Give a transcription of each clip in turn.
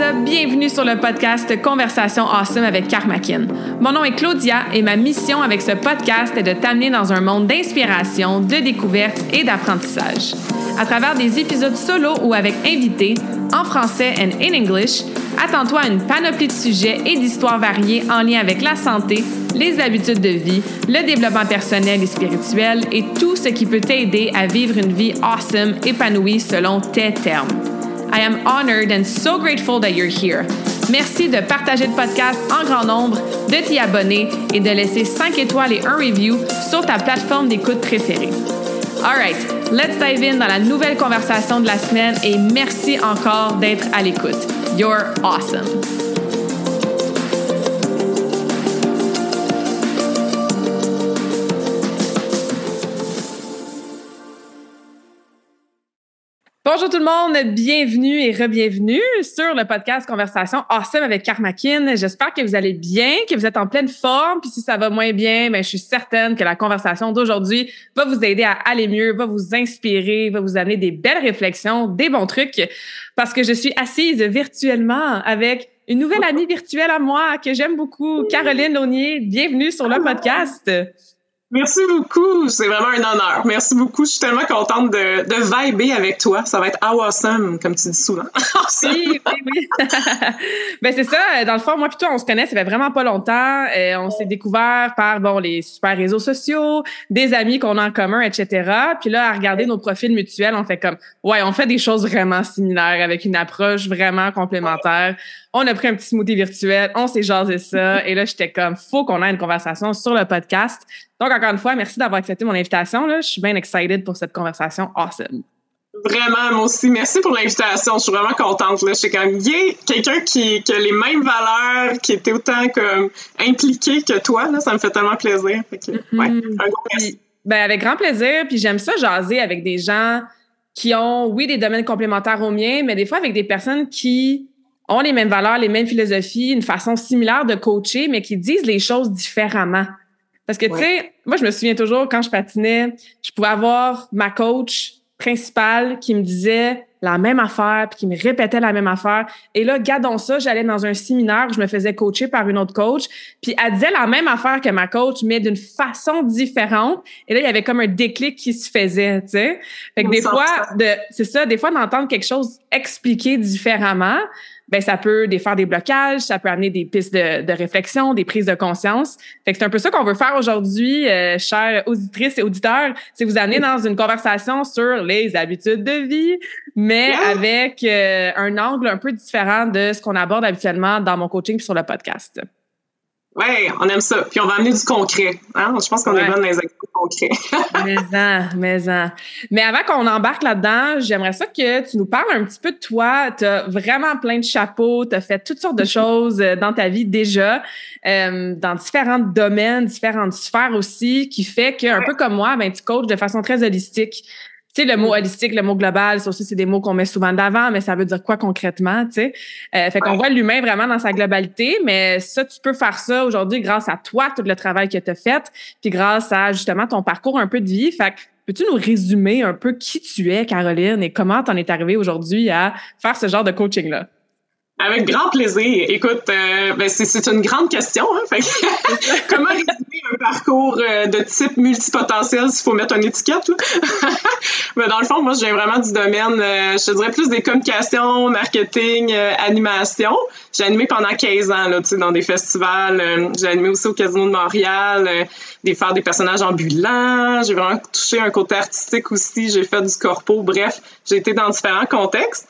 Lisa, bienvenue sur le podcast Conversation Awesome avec Karmakin. Mon nom est Claudia et ma mission avec ce podcast est de t'amener dans un monde d'inspiration, de découverte et d'apprentissage. À travers des épisodes solo ou avec invités, en français and in English, attends-toi à une panoplie de sujets et d'histoires variées en lien avec la santé, les habitudes de vie, le développement personnel et spirituel et tout ce qui peut t'aider à vivre une vie awesome, épanouie selon tes termes. I am honored and so grateful that you're here. Merci de partager le podcast en grand nombre, de t'y abonner et de laisser 5 étoiles et un review sur ta plateforme d'écoute préférée. All right, let's dive in dans la nouvelle conversation de la semaine et merci encore d'être à l'écoute. You're awesome! Bonjour tout le monde, bienvenue et re-bienvenue sur le podcast Conversation Awesome avec Karmakin. J'espère que vous allez bien, que vous êtes en pleine forme, puis si ça va moins bien, ben je suis certaine que la conversation d'aujourd'hui va vous aider à aller mieux, va vous inspirer, va vous amener des belles réflexions, des bons trucs, parce que je suis assise virtuellement avec une nouvelle amie virtuelle à moi que j'aime beaucoup, Caroline Launier. Bienvenue sur le podcast. Merci beaucoup, c'est vraiment un honneur. Merci beaucoup, je suis tellement contente de vibrer avec toi. Ça va être awesome, comme tu dis souvent. Oui. Ben c'est ça, dans le fond, moi puis toi, on se connaît, ça fait vraiment pas longtemps. On s'est découvert par les super réseaux sociaux, des amis qu'on a en commun, etc. Puis là, à regarder nos profils mutuels, on fait comme, ouais, on fait des choses vraiment similaires avec une approche vraiment complémentaire. On a pris un petit smoothie virtuel, on s'est jasé ça. Et là, j'étais comme, faut qu'on ait une conversation sur le podcast. Donc, encore une fois, merci d'avoir accepté mon invitation. Je suis bien excited pour cette conversation awesome. Vraiment, moi aussi. Merci pour l'invitation. Je suis vraiment contente. Je suis comme, yeah, quelqu'un qui a les mêmes valeurs, qui était autant comme impliqué que toi. Là, ça me fait tellement plaisir. Fait que, ouais, un gros merci. Puis, avec grand plaisir. Puis j'aime ça jaser avec des gens qui ont, oui, des domaines complémentaires aux miens, mais des fois avec des personnes qui ont les mêmes valeurs, les mêmes philosophies, une façon similaire de coacher, mais qui disent les choses différemment. Parce que, tu sais, moi, je me souviens toujours, quand je patinais, je pouvais avoir ma coach principale qui me disait la même affaire puis qui me répétait la même affaire. Et là, gardons ça, j'allais dans un séminaire où je me faisais coacher par une autre coach. Puis elle disait la même affaire que ma coach, mais d'une façon différente. Et là, il y avait comme un déclic qui se faisait, tu sais. Fait que des fois, des fois d'entendre quelque chose expliqué différemment, ben ça peut faire des blocages, ça peut amener des pistes de réflexion, des prises de conscience. Fait que c'est un peu ça qu'on veut faire aujourd'hui, chères auditrices et auditeurs, c'est vous amener dans une conversation sur les habitudes de vie, mais avec un angle un peu différent de ce qu'on aborde habituellement dans mon coaching puis sur le podcast. Oui, on aime ça. Puis on va amener du concret. Hein? Je pense qu'on est bonne dans les actions concrets. mais avant qu'on embarque là-dedans, j'aimerais ça que tu nous parles un petit peu de toi. Tu as vraiment plein de chapeaux. Tu as fait toutes sortes de choses dans ta vie déjà, dans différents domaines, différentes sphères aussi, qui fait que, un peu comme moi, ben, tu coaches de façon très holistique. Tu sais, le mot holistique, le mot global, ça aussi, c'est des mots qu'on met souvent d'avant, mais ça veut dire quoi concrètement, tu sais? Fait qu'on voit l'humain vraiment dans sa globalité, mais ça, tu peux faire ça aujourd'hui grâce à toi, tout le travail que tu as fait, puis grâce à, justement, ton parcours un peu de vie. Fait que, peux-tu nous résumer un peu qui tu es, Caroline, et comment t'en es arrivée aujourd'hui à faire ce genre de coaching-là? Avec grand plaisir. Écoute, c'est une grande question. Hein? Fait que, comment résumer un parcours de type multipotentiel s'il faut mettre une étiquette? Là? Mais dans le fond, moi, j'ai vraiment du domaine, je te dirais plus des communications, marketing, animation. J'ai animé pendant 15 ans là, dans des festivals. J'ai animé aussi au Casino de Montréal, faire des personnages ambulants. J'ai vraiment touché un côté artistique aussi. J'ai fait du corpo. Bref, j'ai été dans différents contextes.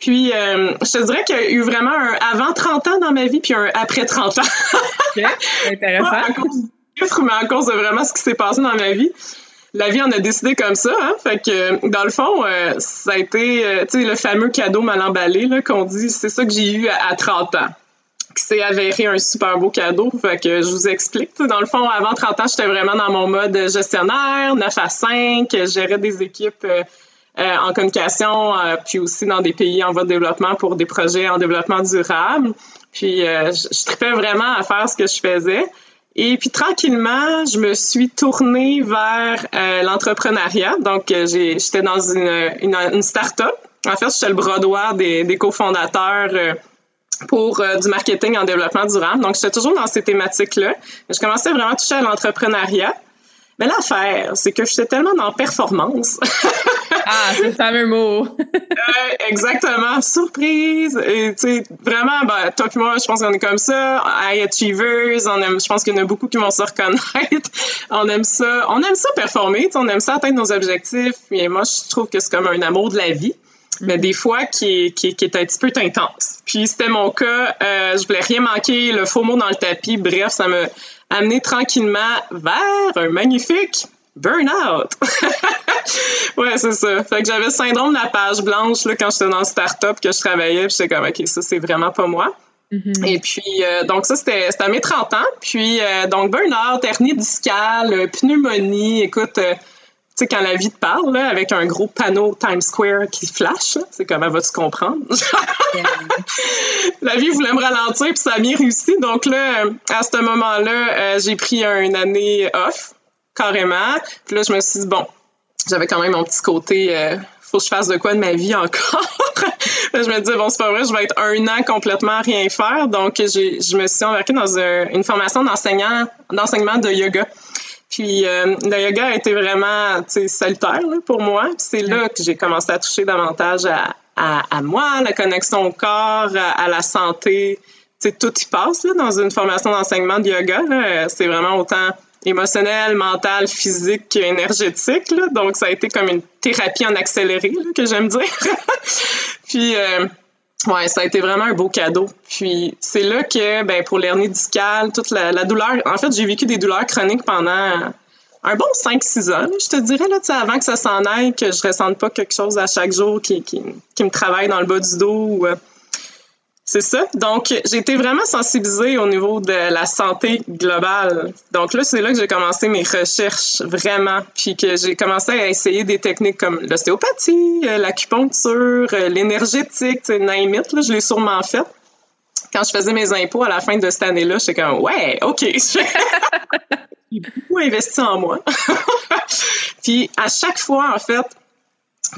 Puis, je te dirais qu'il y a eu vraiment un avant 30 ans dans ma vie, puis un après 30 ans. OK, intéressant. Pas à cause du chiffre, mais à cause de vraiment ce qui s'est passé dans ma vie. La vie en a décidé comme ça, hein? Fait que, dans le fond, ça a été, tu sais, le fameux cadeau mal emballé, là, qu'on dit, c'est ça que j'ai eu à 30 ans, qui s'est avéré un super beau cadeau. Fait que je vous explique. Dans le fond, avant 30 ans, j'étais vraiment dans mon mode gestionnaire, 9 à 5, je gérais des équipes en communication, puis aussi dans des pays en voie de développement pour des projets en développement durable. Puis je trippais vraiment à faire ce que je faisais. Et puis tranquillement, je me suis tournée vers l'entrepreneuriat. Donc, j'étais dans une start-up. En fait, j'étais le bras droit des cofondateurs pour du marketing en développement durable. Donc, j'étais toujours dans ces thématiques-là. Je commençais vraiment à toucher à l'entrepreneuriat. Mais l'affaire, c'est que j'étais tellement dans performance. Ah, c'est le fameux mot! Exactement. Surprise! Et, tu sais, vraiment, ben, toi et moi, je pense qu'on est comme ça. High achievers, on aime, je pense qu'il y en a beaucoup qui vont se reconnaître. On aime ça performer, tu sais, on aime ça atteindre nos objectifs. Mais moi, je trouve que c'est comme un amour de la vie. Mais des fois, qui est un petit peu intense. Puis c'était mon cas, je voulais rien manquer, le faux mot dans le tapis, bref, ça m'a amené tranquillement vers un magnifique burn-out. Ouais, c'est ça. Fait que j'avais le syndrome de la page blanche là, quand j'étais dans le start-up que je travaillais, puis j'étais comme, OK, ça, c'est vraiment pas moi. Mm-hmm. Et puis, donc ça, c'était à mes 30 ans. Puis, donc, burn-out, hernie discale, pneumonie, écoute... Tu sais, quand la vie te parle, là, avec un gros panneau Times Square qui flash, là, c'est comme, elle va-tu comprendre? La vie voulait me ralentir, puis ça a bien réussi. Donc là, à ce moment-là, j'ai pris une année off, carrément. Puis là, je me suis dit, bon, j'avais quand même mon petit côté, faut que je fasse de quoi de ma vie encore. Je me disais, bon, c'est pas vrai, je vais être un an complètement à rien faire. Donc, je me suis embarquée dans une formation d'enseignement de yoga. Puis le yoga a été vraiment salutaire là, pour moi. Puis c'est là que j'ai commencé à toucher davantage à moi, la connexion au corps, à la santé. T'sais, tout y passe là, dans une formation d'enseignement de yoga. Là. C'est vraiment autant émotionnel, mental, physique qu'énergétique. Là. Donc, ça a été comme une thérapie en accéléré, là, que j'aime dire. Puis... ouais, ça a été vraiment un beau cadeau. Puis c'est là que, ben, pour l'hernie discale, toute la douleur... En fait, j'ai vécu des douleurs chroniques pendant un bon 5-6 ans, je te dirais, là, tu sais, avant que ça s'en aille, que je ressente pas quelque chose à chaque jour qui me travaille dans le bas du dos. C'est ça. Donc, j'ai été vraiment sensibilisée au niveau de la santé globale. Donc là, c'est là que j'ai commencé mes recherches, vraiment. Puis que j'ai commencé à essayer des techniques comme l'ostéopathie, l'acupuncture, l'énergétique, tu sais, name it, là, je l'ai sûrement fait. Quand je faisais mes impôts à la fin de cette année-là, j'étais comme « Ouais, OK! » J'ai beaucoup investi en moi. Puis à chaque fois, en fait,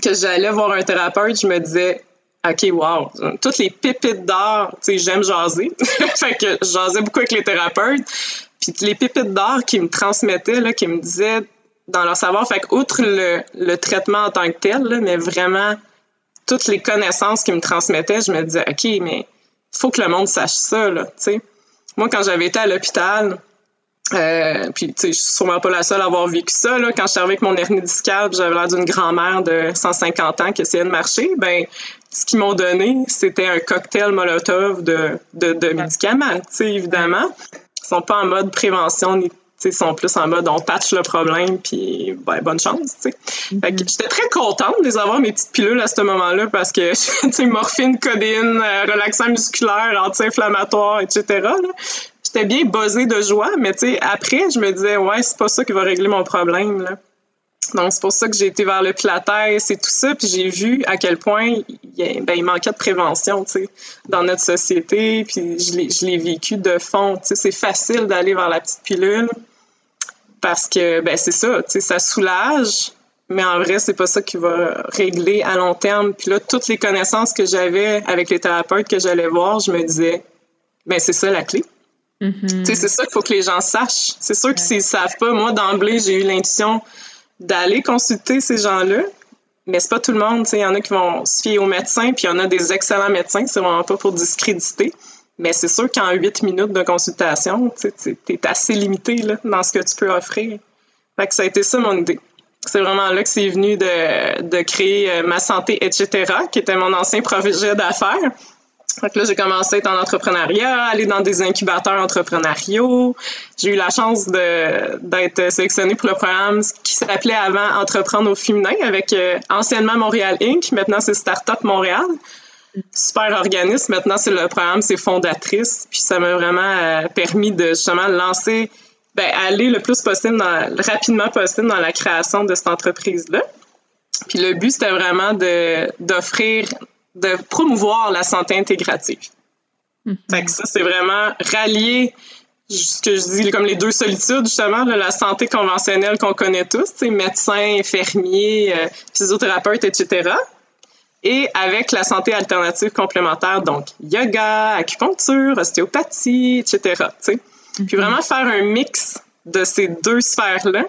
que j'allais voir un thérapeute, je me disais... OK, wow! Toutes les pépites d'or, tu sais, j'aime jaser. Fait que je jasais beaucoup avec les thérapeutes. Puis les pépites d'or qui me transmettaient, là, qui me disaient dans leur savoir, fait qu'outre le traitement en tant que tel, là, mais vraiment toutes les connaissances qu'ils me transmettaient, je me disais, OK, mais il faut que le monde sache ça, là, tu sais. Moi, quand j'avais été à l'hôpital... puis, tu sais, je suis sûrement pas la seule à avoir vécu ça, là. Quand je suis arrivée avec mon hernie discale, j'avais l'air d'une grand-mère de 150 ans qui essayait de marcher. Ben, ce qu'ils m'ont donné, c'était un cocktail Molotov de médicaments, tu sais, évidemment. Ils sont pas en mode prévention, ni, tu sais, ils sont plus en mode on patche le problème, puis, ben, bonne chance, tu sais. Mm-hmm. Fait que j'étais très contente de les avoir, mes petites pilules, à ce moment-là, parce que, tu sais, morphine, codéine, relaxant musculaire, anti-inflammatoire, etc., là. J'étais bien buzzée de joie, mais tu sais, après, je me disais, ouais, c'est pas ça qui va régler mon problème, là. Donc, c'est pour ça que j'ai été vers le pilates, c'est tout ça, puis j'ai vu à quel point il manquait de prévention, tu sais, dans notre société, puis je l'ai vécu de fond, tu sais, c'est facile d'aller vers la petite pilule, parce que, ben c'est ça, tu sais, ça soulage, mais en vrai, c'est pas ça qui va régler à long terme. Puis là, toutes les connaissances que j'avais avec les thérapeutes que j'allais voir, je me disais, ben c'est ça la clé. Mm-hmm. C'est ça qu'il faut que les gens sachent. C'est sûr que s'ils ne savent pas, moi, d'emblée, j'ai eu l'intuition d'aller consulter ces gens-là, mais c'est pas tout le monde. Il y en a qui vont se fier aux médecins, puis il y en a des excellents médecins, c'est vraiment pas pour discréditer, mais c'est sûr qu'en 8 minutes de consultation, tu es assez limité là, dans ce que tu peux offrir. Fait que ça a été ça, mon idée. C'est vraiment là que c'est venu de créer Ma Santé, etc., qui était mon ancien projet d'affaires. Donc là, j'ai commencé à être en entrepreneuriat, aller dans des incubateurs entrepreneuriaux. J'ai eu la chance d'être sélectionnée pour le programme qui s'appelait avant Entreprendre aux féminins avec anciennement Montréal Inc. Maintenant, c'est Startup Montréal. Super organisme. Maintenant, c'est le programme, c'est fondatrice. Puis ça m'a vraiment permis de justement lancer, ben, aller le plus possible, rapidement possible dans la création de cette entreprise-là. Puis le but, c'était vraiment de promouvoir la santé intégrative. Mm-hmm. Fait que ça, c'est vraiment rallier ce que je dis comme les deux solitudes, justement, là, la santé conventionnelle qu'on connaît tous, médecins, infirmiers, physiothérapeutes, etc. Et avec la santé alternative complémentaire, donc yoga, acupuncture, ostéopathie, etc. T'sais. Puis vraiment faire un mix de ces deux sphères-là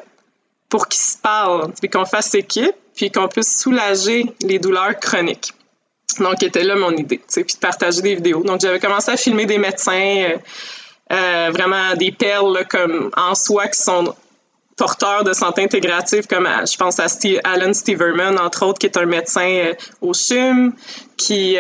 pour qu'ils se parlent, puis qu'on fasse équipe, puis qu'on puisse soulager les douleurs chroniques. Donc, était là mon idée, puis de partager des vidéos. Donc, j'avais commencé à filmer des médecins, vraiment des perles là, comme en soi qui sont porteurs de santé intégrative, comme je pense à Steve Alan Steverman, entre autres, qui est un médecin au CHUM, qui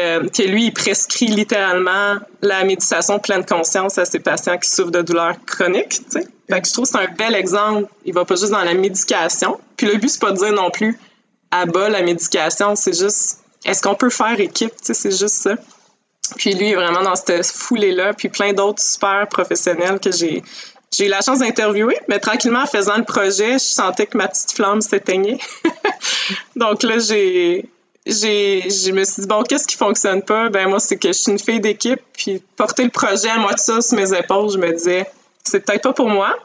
lui, il prescrit littéralement la méditation pleine conscience à ses patients qui souffrent de douleurs chroniques. T'sais. Fait que je trouve que c'est un bel exemple. Il va pas juste dans la médication. Puis le but, c'est pas de dire non plus abat la médication, c'est juste... Est-ce qu'on peut faire équipe? Tu sais, c'est juste ça. Puis lui, il est vraiment dans cette foulée-là, puis plein d'autres super professionnels que j'ai eu la chance d'interviewer, mais tranquillement, en faisant le projet, je sentais que ma petite flamme s'éteignait. Donc là, je me suis dit, bon, qu'est-ce qui fonctionne pas? Ben moi, c'est que je suis une fille d'équipe, puis porter le projet à moi de ça sur mes épaules, je me disais, c'est peut-être pas pour moi.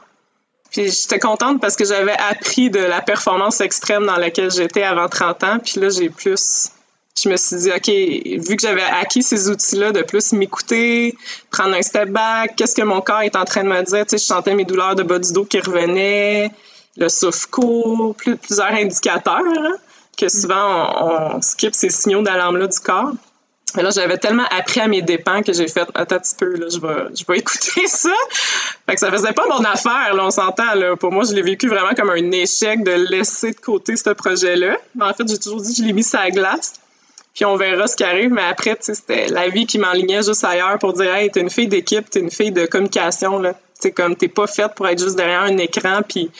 Puis j'étais contente parce que j'avais appris de la performance extrême dans laquelle j'étais avant 30 ans, puis là, je me suis dit, OK, vu que j'avais acquis ces outils-là, de plus m'écouter, prendre un step back, qu'est-ce que mon corps est en train de me dire? Tu sais, je sentais mes douleurs de bas du dos qui revenaient, le souffle court, plusieurs indicateurs, hein, que souvent on skip ces signaux d'alarme-là du corps. Et là, j'avais tellement appris à mes dépens que j'ai fait, attends un petit peu, là, je vais écouter ça. Fait que ça faisait pas mon affaire, là, on s'entend, là. Pour moi, je l'ai vécu vraiment comme un échec de laisser de côté ce projet-là. En fait, j'ai toujours dit que je l'ai mis sur la glace. Puis on verra ce qui arrive, mais après, c'était la vie qui m'enlignait juste ailleurs pour dire « Hey, t'es une fille d'équipe, t'es une fille de communication, là. » T'sais, comme t'es pas faite pour être juste derrière un écran, puis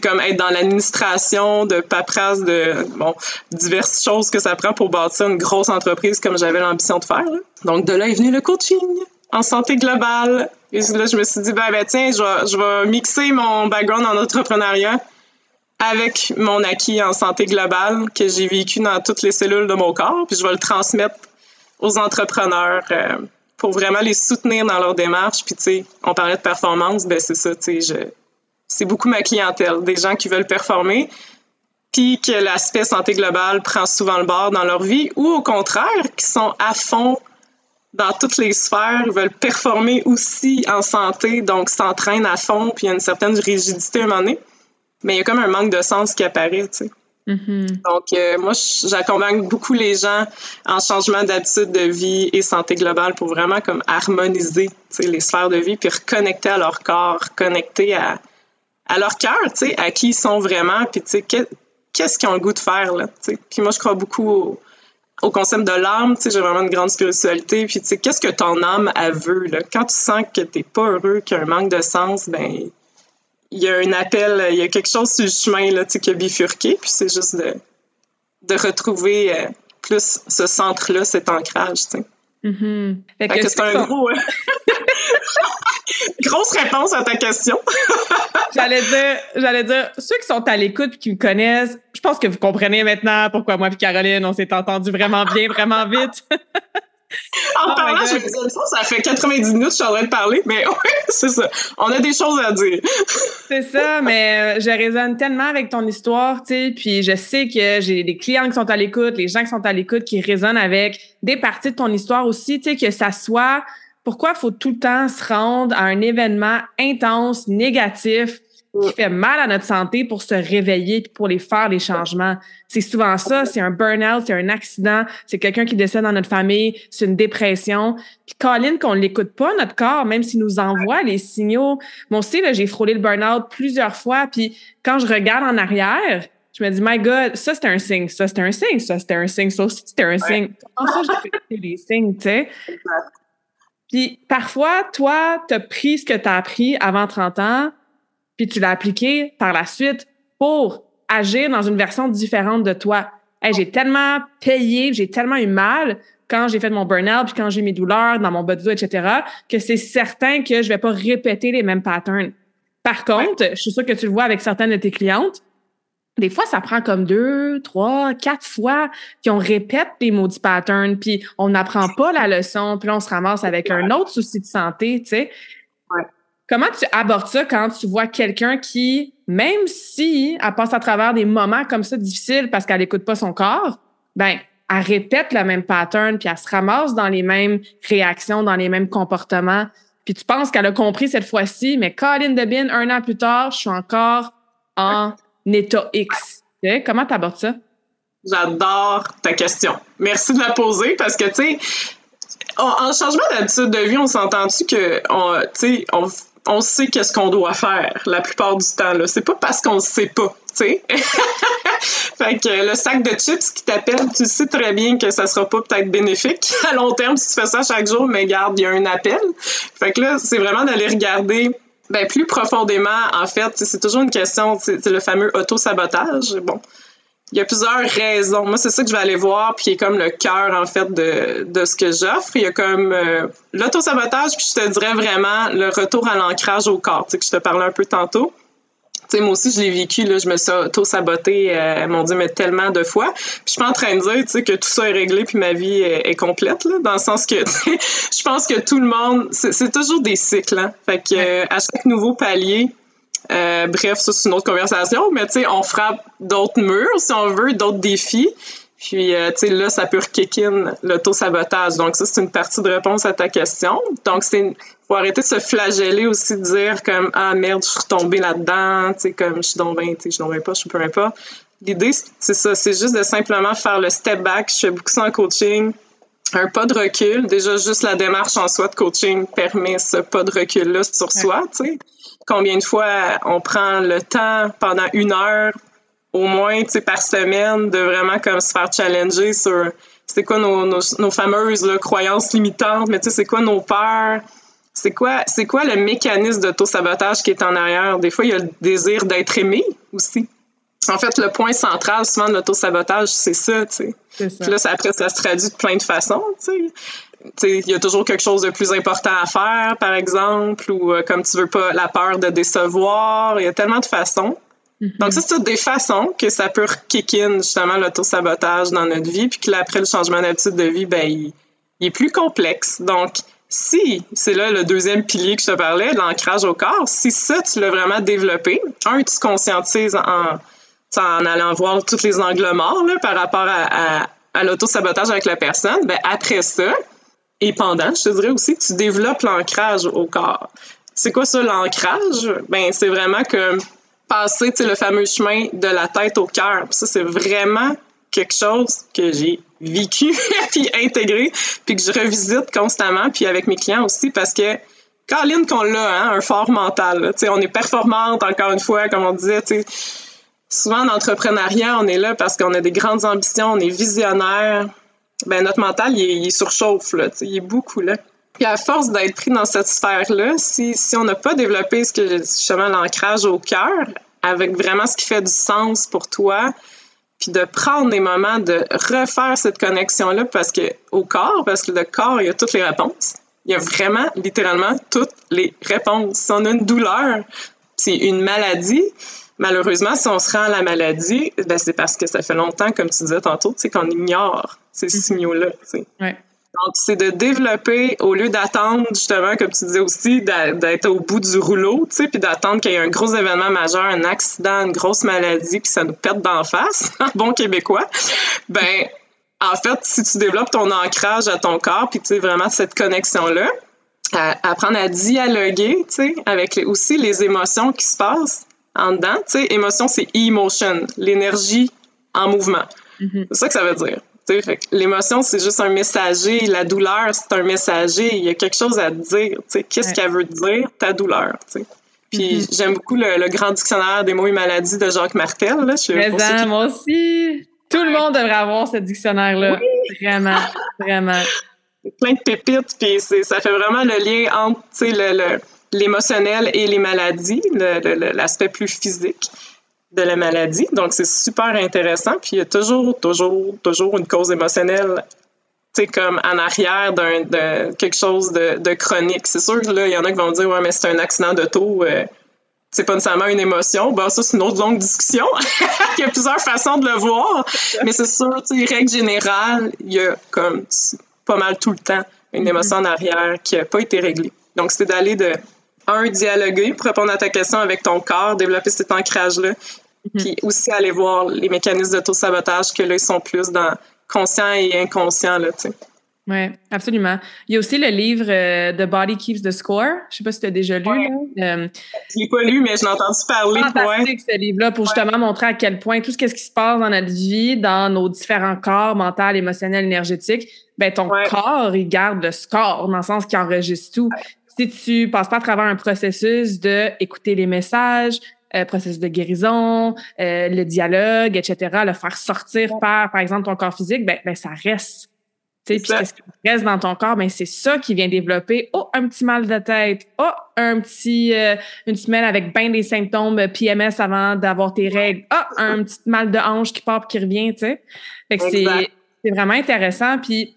comme être dans l'administration de paperasse, de diverses choses que ça prend pour bâtir une grosse entreprise comme j'avais l'ambition de faire. Là. Donc de là est venu le coaching en santé globale. Et là, je me suis dit « Ben tiens, je vais mixer mon background en entrepreneuriat. » avec mon acquis en santé globale que j'ai vécu dans toutes les cellules de mon corps, puis je vais le transmettre aux entrepreneurs pour vraiment les soutenir dans leur démarche. Puis, tu sais, on parlait de performance, ben c'est ça, tu sais, c'est beaucoup ma clientèle, des gens qui veulent performer, puis que l'aspect santé globale prend souvent le bord dans leur vie, ou au contraire, qui sont à fond dans toutes les sphères, ils veulent performer aussi en santé, donc s'entraînent à fond, puis il y a une certaine rigidité à un moment donné. Mais il y a comme un manque de sens qui apparaît, tu sais. Mm-hmm. Donc, moi, j'accompagne beaucoup les gens en changement d'habitude de vie et santé globale pour vraiment comme harmoniser, tu sais, les sphères de vie, puis reconnecter à leur corps, connecter à leur cœur, tu sais, à qui ils sont vraiment, puis tu sais, qu'est-ce qu'ils ont le goût de faire, là, tu sais. Puis moi, je crois beaucoup au concept de l'âme, tu sais, j'ai vraiment une grande spiritualité, puis tu sais, qu'est-ce que ton âme, elle veut, là? Quand tu sens que t'es pas heureux, qu'il y a un manque de sens, ben... Il y a un appel, il y a quelque chose sur le chemin là, tu sais, qui a bifurqué, puis c'est juste de retrouver plus ce centre-là, cet ancrage. Tu sais. Mm-hmm. Fait que c'est un gros... Grosse réponse à ta question. J'allais dire, ceux qui sont à l'écoute et qui me connaissent, je pense que vous comprenez maintenant pourquoi moi et Caroline, on s'est entendus vraiment bien, vraiment vite. En parlant, j'ai besoin de ça fait 90 minutes que je suis en train de parler, mais oui, c'est ça. On a des choses à dire. C'est ça, mais je résonne tellement avec ton histoire, tu sais, puis je sais que j'ai des clients qui sont à l'écoute, les gens qui sont à l'écoute, qui résonnent avec des parties de ton histoire aussi, tu sais, que ça soit... Pourquoi il faut tout le temps se rendre à un événement intense, négatif, qui fait mal à notre santé pour se réveiller et pour les faire les changements. C'est souvent ça, c'est un burn-out, c'est un accident, c'est quelqu'un qui décède dans notre famille, c'est une dépression. Puis Colin, qu'on ne l'écoute pas, notre corps, même s'il nous envoie les signaux. Moi aussi, là, j'ai frôlé le burn-out plusieurs fois, puis quand je regarde en arrière, je me dis, my God, ça c'était un signe, ça c'était un signe, ça c'était un signe, ça aussi c'était un signe. Comment ça, j'ai fait des signes, tu sais? Puis parfois, toi, t'as pris ce que t'as appris avant 30 ans, puis tu l'as appliqué par la suite pour agir dans une version différente de toi. Hey, j'ai tellement payé, j'ai tellement eu mal quand j'ai fait mon burn-out, puis quand j'ai mes douleurs dans mon bas du dos, etc., que c'est certain que je vais pas répéter les mêmes patterns. Par contre, je suis sûre que tu le vois avec certaines de tes clientes, des fois, ça prend comme 2, 3, 4 fois, puis on répète les maudits patterns, puis on n'apprend pas la leçon, puis là, on se ramasse avec un autre souci de santé, tu sais. Ouais. Comment tu abordes ça quand tu vois quelqu'un qui, même si elle passe à travers des moments comme ça difficiles parce qu'elle n'écoute pas son corps, ben elle répète le même pattern, puis elle se ramasse dans les mêmes réactions, dans les mêmes comportements. Puis tu penses qu'elle a compris cette fois-ci, mais Colin de Bin, 1 an plus tard, je suis encore en état X. Tu sais, comment t'abordes ça? J'adore ta question. Merci de la poser parce que, tu sais, en changement d'habitude de vie, on s'entend-tu que, tu sais, on sait qu'est-ce qu'on doit faire la plupart du temps. Là. C'est pas parce qu'on le sait pas, tu sais. Fait que le sac de chips qui t'appelle, tu sais très bien que ça sera pas peut-être bénéfique à long terme si tu fais ça chaque jour, mais garde, il y a un appel. Fait que là, c'est vraiment d'aller regarder plus profondément, en fait. C'est toujours une question, c'est le fameux auto-sabotage. Bon, il y a plusieurs raisons. Moi, c'est ça que je vais aller voir, puis qui est comme le cœur, en fait, de ce que j'offre. Il y a comme l'auto-sabotage, puis je te dirais vraiment le retour à l'ancrage au corps, tu sais, que je te parlais un peu tantôt. Tu sais, moi aussi, je l'ai vécu, là, je me suis auto-sabotée, mon Dieu, mais tellement de fois. Puis je suis pas en train de dire, tu sais, que tout ça est réglé puis ma vie est complète, là, dans le sens que, tu sais, je pense que tout le monde, c'est toujours des cycles, hein. Fait que à chaque nouveau palier, bref, ça, c'est une autre conversation, mais tu sais, on frappe d'autres murs, si on veut, d'autres défis. Puis, tu sais, là, ça peut re-kick-in l'auto-sabotage. Donc, ça, c'est une partie de réponse à ta question. Donc, faut arrêter de se flageller aussi, de dire comme « Ah, merde, je suis retombée là-dedans », tu sais, comme « Je suis donc bien, tu sais, je suis donc bien pas, je suis peu importe ». L'idée, c'est ça, c'est juste de simplement faire le step back. Je fais beaucoup ça en coaching. Un pas de recul. Déjà, juste la démarche en soi de coaching permet ce pas de recul-là sur soi, tu sais. Combien de fois on prend le temps pendant 1 heure au moins, tu sais, par semaine, de vraiment comme se faire challenger sur c'est quoi nos fameuses là, croyances limitantes, mais tu sais, c'est quoi nos peurs, c'est quoi le mécanisme d'auto-sabotage qui est en arrière. Des fois, il y a le désir d'être aimé aussi. En fait, le point central souvent de l'auto-sabotage, c'est ça, tu sais. C'est ça. Puis là, après, ça se traduit de plein de façons, tu sais. Il y a toujours quelque chose de plus important à faire, par exemple, ou comme tu veux pas, la peur de décevoir. Il y a tellement de façons. Mm-hmm. Donc, ça, c'est toutes des façons que ça peut kick-in, justement, l'auto-sabotage dans notre vie, puis que là, après le changement d'habitude de vie, ben, il est plus complexe. Donc, si, c'est là le deuxième pilier que je te parlais, l'ancrage au corps, si ça, tu l'as vraiment développé, tu te conscientises en allant voir tous les angles morts là, par rapport à l'auto-sabotage avec la personne, ben, après ça, et pendant, je te dirais aussi que tu développes l'ancrage au corps. C'est quoi ça, l'ancrage? Ben, c'est vraiment que passer, tu sais, le fameux chemin de la tête au cœur. Ça, c'est vraiment quelque chose que j'ai vécu puis intégré, puis que je revisite constamment, puis avec mes clients aussi, parce que, Caroline, qu'on l'a, hein, un fort mental, là, tu sais, on est performante, encore une fois, comme on disait, tu sais, souvent en entrepreneuriat, on est là parce qu'on a des grandes ambitions, on est visionnaire. Ben, notre mental, il surchauffe, là, tu sais, il est beaucoup là. Puis à force d'être pris dans cette sphère-là, si on n'a pas développé ce que justement l'ancrage au cœur, avec vraiment ce qui fait du sens pour toi, puis de prendre des moments de refaire cette connexion-là parce que le corps, il y a toutes les réponses. Il y a vraiment, littéralement, toutes les réponses. Si on a une douleur, c'est une maladie. Malheureusement, si on se rend à la maladie, ben c'est parce que ça fait longtemps, comme tu disais tantôt, tu sais, qu'on ignore ces signaux-là, tu sais. Ouais. Donc, c'est de développer, au lieu d'attendre, justement, comme tu disais aussi, d'être au bout du rouleau, tu sais, puis d'attendre qu'il y ait un gros événement majeur, un accident, une grosse maladie, puis ça nous pète d'en face, en bon québécois. Ben, en fait, si tu développes ton ancrage à ton corps, puis tu sais, vraiment cette connexion-là, apprendre à dialoguer, tu sais, avec aussi les émotions qui se passent en dedans. Tu sais, émotion, c'est emotion, l'énergie en mouvement. Mm-hmm. C'est ça que ça veut dire. Fait l'émotion, c'est juste un messager. La douleur, c'est un messager. Il y a quelque chose à te dire. T'sais. Qu'est-ce qu'elle veut dire, ta douleur? T'sais. Puis j'aime beaucoup le grand dictionnaire des mots et maladies de Jacques Martel. Là. Moi aussi. Tout le monde devrait avoir ce dictionnaire-là. Oui. Vraiment, vraiment. Plein de pépites. Puis ça fait vraiment le lien entre l'émotionnel et les maladies, l'aspect plus physique de la maladie. Donc, c'est super intéressant. Puis, il y a toujours une cause émotionnelle, tu sais, comme en arrière de quelque chose de chronique. C'est sûr que là, il y en a qui vont dire « Ouais, mais c'est un accident d'auto, c'est pas nécessairement une émotion. » Ben, ça, c'est une autre longue discussion. Il y a plusieurs façons de le voir. Mais c'est sûr, tu sais, règle générale, il y a comme pas mal tout le temps une émotion en arrière qui n'a pas été réglée. Donc, c'est d'aller dialoguer pour répondre à ta question avec ton corps, développer cet ancrage-là, puis aussi aller voir les mécanismes d'auto-sabotage que là, ils sont plus dans conscient et inconscient, là, tu sais. Oui, absolument. Il y a aussi le livre The Body Keeps the Score. Je ne sais pas si tu as déjà lu. Ouais. Je ne l'ai pas lu, mais je l'ai entendu parler. C'est fantastique, ce livre-là, pour justement montrer à quel point tout ce qui se passe dans notre vie, dans nos différents corps, mental, émotionnel, énergétique, ben ton corps, il garde le score, dans le sens qu'il enregistre tout. Si tu ne passes pas à travers un processus d'écouter les messages, processus de guérison, le dialogue, etc., le faire sortir par exemple, ton corps physique, ben ça reste. Puis ce qui reste dans ton corps, ben c'est ça qui vient développer un petit mal de tête, une semaine avec ben des symptômes PMS avant d'avoir tes règles, un petit mal de hanche qui part et qui revient, tu sais. Fait que c'est vraiment intéressant. Puis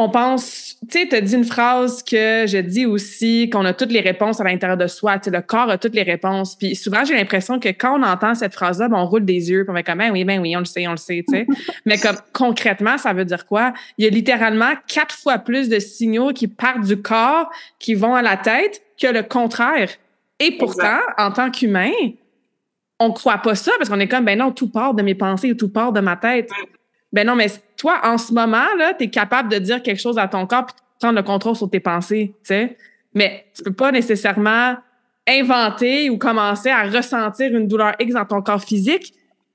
on pense, tu sais, tu as dit une phrase que je dis aussi, qu'on a toutes les réponses à l'intérieur de soi, tu sais, le corps a toutes les réponses. Puis souvent, j'ai l'impression que quand on entend cette phrase-là, ben, on roule des yeux, puis on va comme, ben oui, on le sait, tu sais. Mais comme concrètement, ça veut dire quoi? Il y a littéralement 4 fois plus de signaux qui partent du corps, qui vont à la tête, que le contraire. Et pourtant, en tant qu'humain, on croit pas ça, parce qu'on est comme, ben non, tout part de mes pensées, tout part de ma tête. Ben non, mais toi, en ce moment, là, t'es capable de dire quelque chose à ton corps puis de prendre le contrôle sur tes pensées, tu sais. Mais tu peux pas nécessairement inventer ou commencer à ressentir une douleur X dans ton corps physique,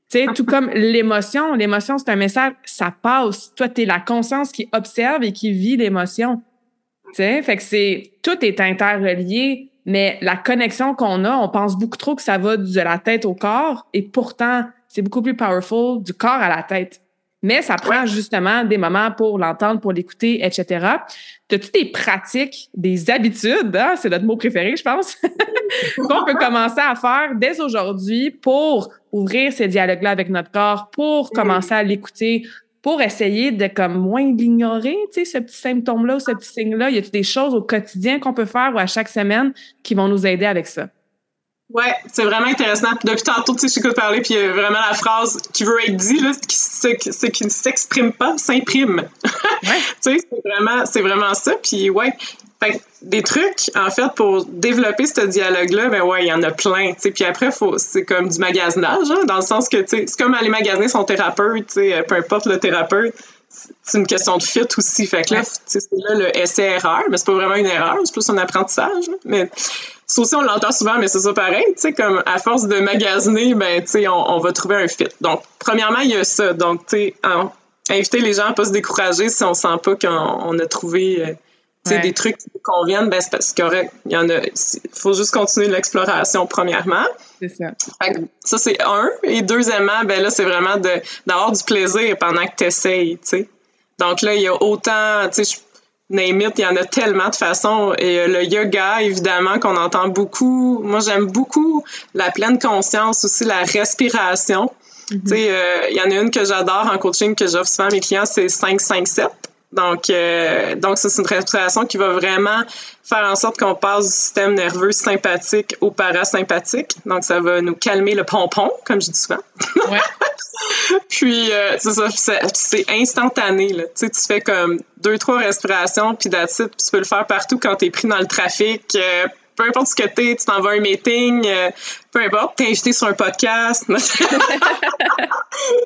tu sais, tout comme l'émotion. L'émotion, c'est un message, ça passe. Toi, t'es la conscience qui observe et qui vit l'émotion, tu sais. Fait que tout est interrelié, mais la connexion qu'on a, on pense beaucoup trop que ça va de la tête au corps et pourtant, c'est beaucoup plus powerful du corps à la tête. Mais ça prend justement des moments pour l'entendre, pour l'écouter, etc. T'as-tu des pratiques, des habitudes, hein? C'est notre mot préféré, je pense, qu'on peut commencer à faire dès aujourd'hui pour ouvrir ces dialogues-là avec notre corps, pour commencer à l'écouter, pour essayer de comme moins l'ignorer, tu sais, ce petit symptôme-là ou ce petit signe-là? Y a-t-il des choses au quotidien qu'on peut faire ou à chaque semaine qui vont nous aider avec ça? Oui, c'est vraiment intéressant. Depuis tantôt, tu sais, j'écoute parler, puis vraiment la phrase qui veut être dit, là, ce qui ne s'exprime pas, s'imprime. Ouais. Tu sais, c'est vraiment ça. Puis ouais, fait que des trucs, en fait, pour développer ce dialogue-là, ben ouais, il y en a plein, tu sais. Puis après, c'est comme du magasinage, hein, dans le sens que, tu sais, c'est comme aller magasiner son thérapeute, tu sais, peu importe le thérapeute. C'est une question de fit aussi. Fait que là, c'est là le essai-erreur, mais c'est pas vraiment une erreur, c'est plus un apprentissage. Mais ça aussi, on l'entend souvent, mais c'est ça pareil. Tu sais, comme à force de magasiner, ben, tu sais, on va trouver un fit. Donc, premièrement, il y a ça. Donc, tu sais, inviter les gens à pas se décourager si on sent pas qu'on a trouvé, tu sais, des trucs qui nous conviennent, ben, c'est parce qu'il y en a. Faut juste continuer l'exploration, premièrement. C'est ça. Ça, c'est un. Et deuxièmement, ben là, c'est vraiment d'avoir du plaisir pendant que tu essayes, tu sais. Donc là, il y a autant, tu sais, name it, il y en a tellement de façons. Et le yoga, évidemment, qu'on entend beaucoup. Moi, j'aime beaucoup la pleine conscience, aussi la respiration. Mm-hmm. Tu sais, il y en a une que j'adore en coaching que j'offre souvent à mes clients, c'est 5-5-7. Donc ça, c'est une respiration qui va vraiment faire en sorte qu'on passe du système nerveux sympathique au parasympathique. Donc, ça va nous calmer le pompon, comme je dis souvent. Ouais. Puis, c'est ça, c'est instantané, là. Tu sais, tu fais comme 2-3 respirations, puis that's it, puis tu peux le faire partout quand t'es pris dans le trafic. Peu importe ce que t'es, tu t'en vas à un meeting, peu importe, t'es invité sur un podcast. Je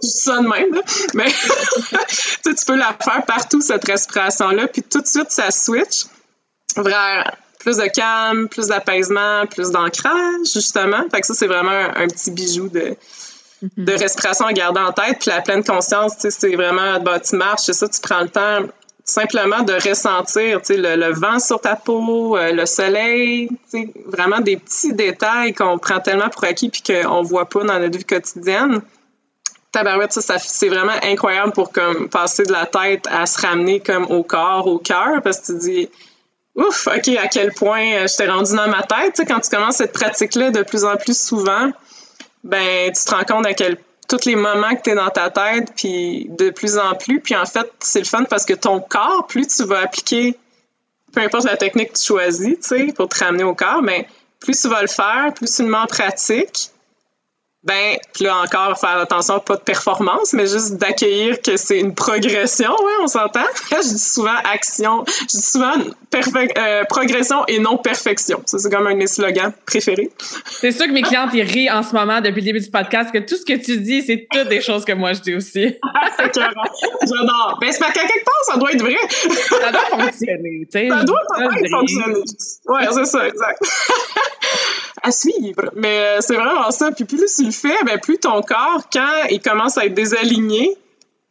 dis ça de même, là. Mais tu peux la faire partout, cette respiration-là, puis tout de suite, ça switch vers plus de calme, plus d'apaisement, plus d'ancrage, justement. Fait que ça, c'est vraiment un petit bijou de respiration à garder en tête. Puis la pleine conscience, tu sais, c'est vraiment, bah, tu marches, c'est ça, tu prends le temps simplement de ressentir, tu sais, le vent sur ta peau, le soleil, tu sais, vraiment des petits détails qu'on prend tellement pour acquis puis qu'on voit pas dans notre vie quotidienne. Tabarouette, ça, c'est vraiment incroyable pour comme passer de la tête à se ramener comme au corps, au cœur, parce que tu dis ouf, ok, à quel point je t'ai rendu dans ma tête. Tu sais, quand tu commences cette pratique-là de plus en plus souvent, ben tu te rends compte à quel point tous les moments que tu es dans ta tête, puis de plus en plus. Puis en fait, c'est le fun parce que ton corps, plus tu vas appliquer, peu importe la technique que tu choisis, tu sais, pour te ramener au corps, mais plus tu vas le faire, plus tu le mets en pratique, Ben, là encore, faire attention, pas de performance, mais juste d'accueillir que c'est une progression, hein, on s'entend? Je dis souvent action, je dis souvent progression et non perfection. Ça, c'est comme un de mes slogans préférés. C'est sûr que mes clientes, ils rient en ce moment depuis le début du podcast, que tout ce que tu dis, c'est toutes des choses que moi, je dis aussi. Ah, c'est clair. J'adore. Ben, c'est parce qu'à quelque part, ça doit être vrai. Ça doit fonctionner, tu sais. Ça doit fonctionner. Oui, c'est ça, exact. À suivre. Mais c'est vraiment ça. Puis plus tu le fais, ben plus ton corps, quand il commence à être désaligné,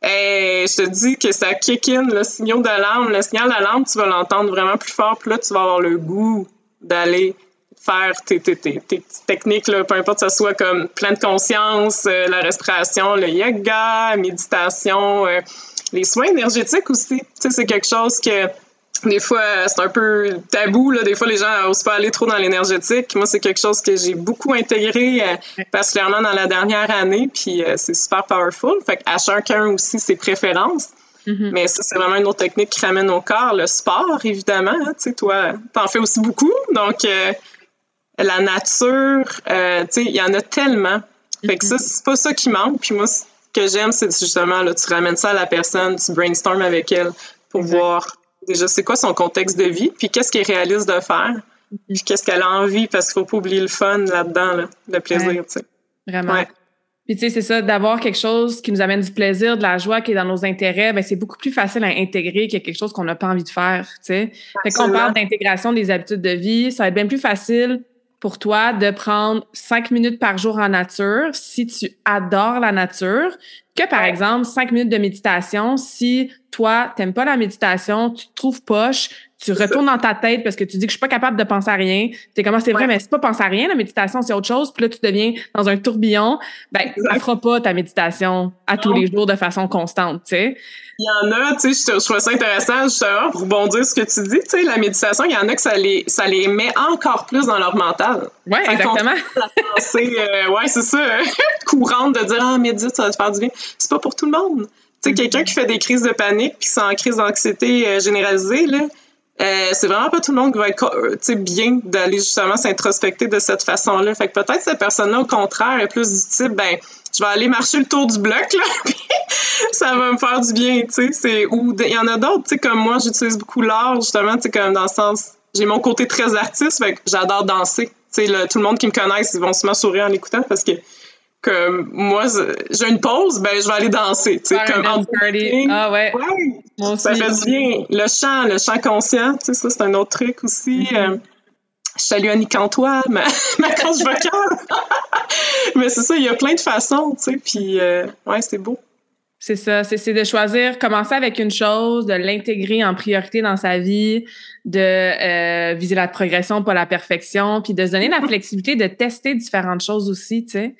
je te dis que ça kick in le signal d'alarme. Le signal d'alarme, tu vas l'entendre vraiment plus fort. Puis là, tu vas avoir le goût d'aller faire tes techniques, là, peu importe que ce soit comme pleine conscience, la respiration, le yoga, la méditation, les soins énergétiques aussi. Tu sais, c'est quelque chose que... Des fois, c'est un peu tabou, là. Des fois, les gens n'osent pas aller trop dans l'énergétique. Moi, c'est quelque chose que j'ai beaucoup intégré, particulièrement dans la dernière année, puis c'est super powerful. Fait qu'à chacun aussi ses préférences. Mm-hmm. Mais ça, c'est vraiment une autre technique qui ramène au corps. Le sport, évidemment, hein, tu sais, toi, t'en fais aussi beaucoup. Donc, la nature, tu sais, il y en a tellement. Fait que ça, c'est pas ça qui manque. Puis moi, ce que j'aime, c'est justement, là, tu ramènes ça à la personne, tu brainstormes avec elle pour voir... Déjà, c'est quoi son contexte de vie, puis qu'est-ce qu'elle réalise de faire, puis qu'est-ce qu'elle a envie, parce qu'il ne faut pas oublier le fun là-dedans, là, le plaisir, ouais, tu sais. Vraiment. Ouais. Puis, tu sais, c'est ça, d'avoir quelque chose qui nous amène du plaisir, de la joie, qui est dans nos intérêts, bien, c'est beaucoup plus facile à intégrer que quelque chose qu'on n'a pas envie de faire, tu sais. Fait qu'on parle d'intégration des habitudes de vie, ça va être bien plus facile pour toi de prendre 5 minutes par jour en nature si tu adores la nature, que par exemple 5 minutes de méditation si toi t'aimes pas la méditation, tu te trouves poche, tu retournes dans ta tête parce que tu dis que je suis pas capable de penser à rien, t'es comme c'est vrai mais c'est pas penser à rien la méditation, c'est autre chose, puis là tu deviens dans un tourbillon, ben tu feras pas ta méditation à tous les jours de façon constante, tu sais. Il y en a, tu sais, je trouve ça intéressant, justement, pour rebondir sur ce que tu dis, tu sais, la méditation, il y en a que ça les met encore plus dans leur mental. Oui, exactement. Oui, c'est ça, courante de dire « Ah, médite, ça va te faire du bien ». C'est pas pour tout le monde. Tu sais, quelqu'un qui fait des crises de panique puis qui sont en crise d'anxiété généralisée, là, c'est vraiment pas tout le monde qui va être bien d'aller justement s'introspecter de cette façon-là. Fait que peut-être cette personne-là, au contraire, est plus du type, ben, je vais aller marcher le tour du bloc, là, puis ça va me faire du bien, tu sais. Ou il y en a d'autres, tu sais, comme moi, j'utilise beaucoup l'art, justement, tu sais, comme dans le sens, j'ai mon côté très artiste, fait que j'adore danser. Tu sais, tout le monde qui me connaît, ils vont sûrement sourire en l'écoutant parce que comme moi, j'ai une pause, ben je vais aller danser. Tu sais, comme ah ouais. Ouais, ça fait du bien. Le chant conscient, tu sais, ça, c'est un autre truc aussi. Mm-hmm. Je salue Annie Cantoy, ma coach vocale. Mais c'est ça, il y a plein de façons, tu sais, puis ouais, c'est beau. C'est ça, c'est de choisir, commencer avec une chose, de l'intégrer en priorité dans sa vie, de viser la progression, pas la perfection, puis de se donner la flexibilité de tester différentes choses aussi, tu sais.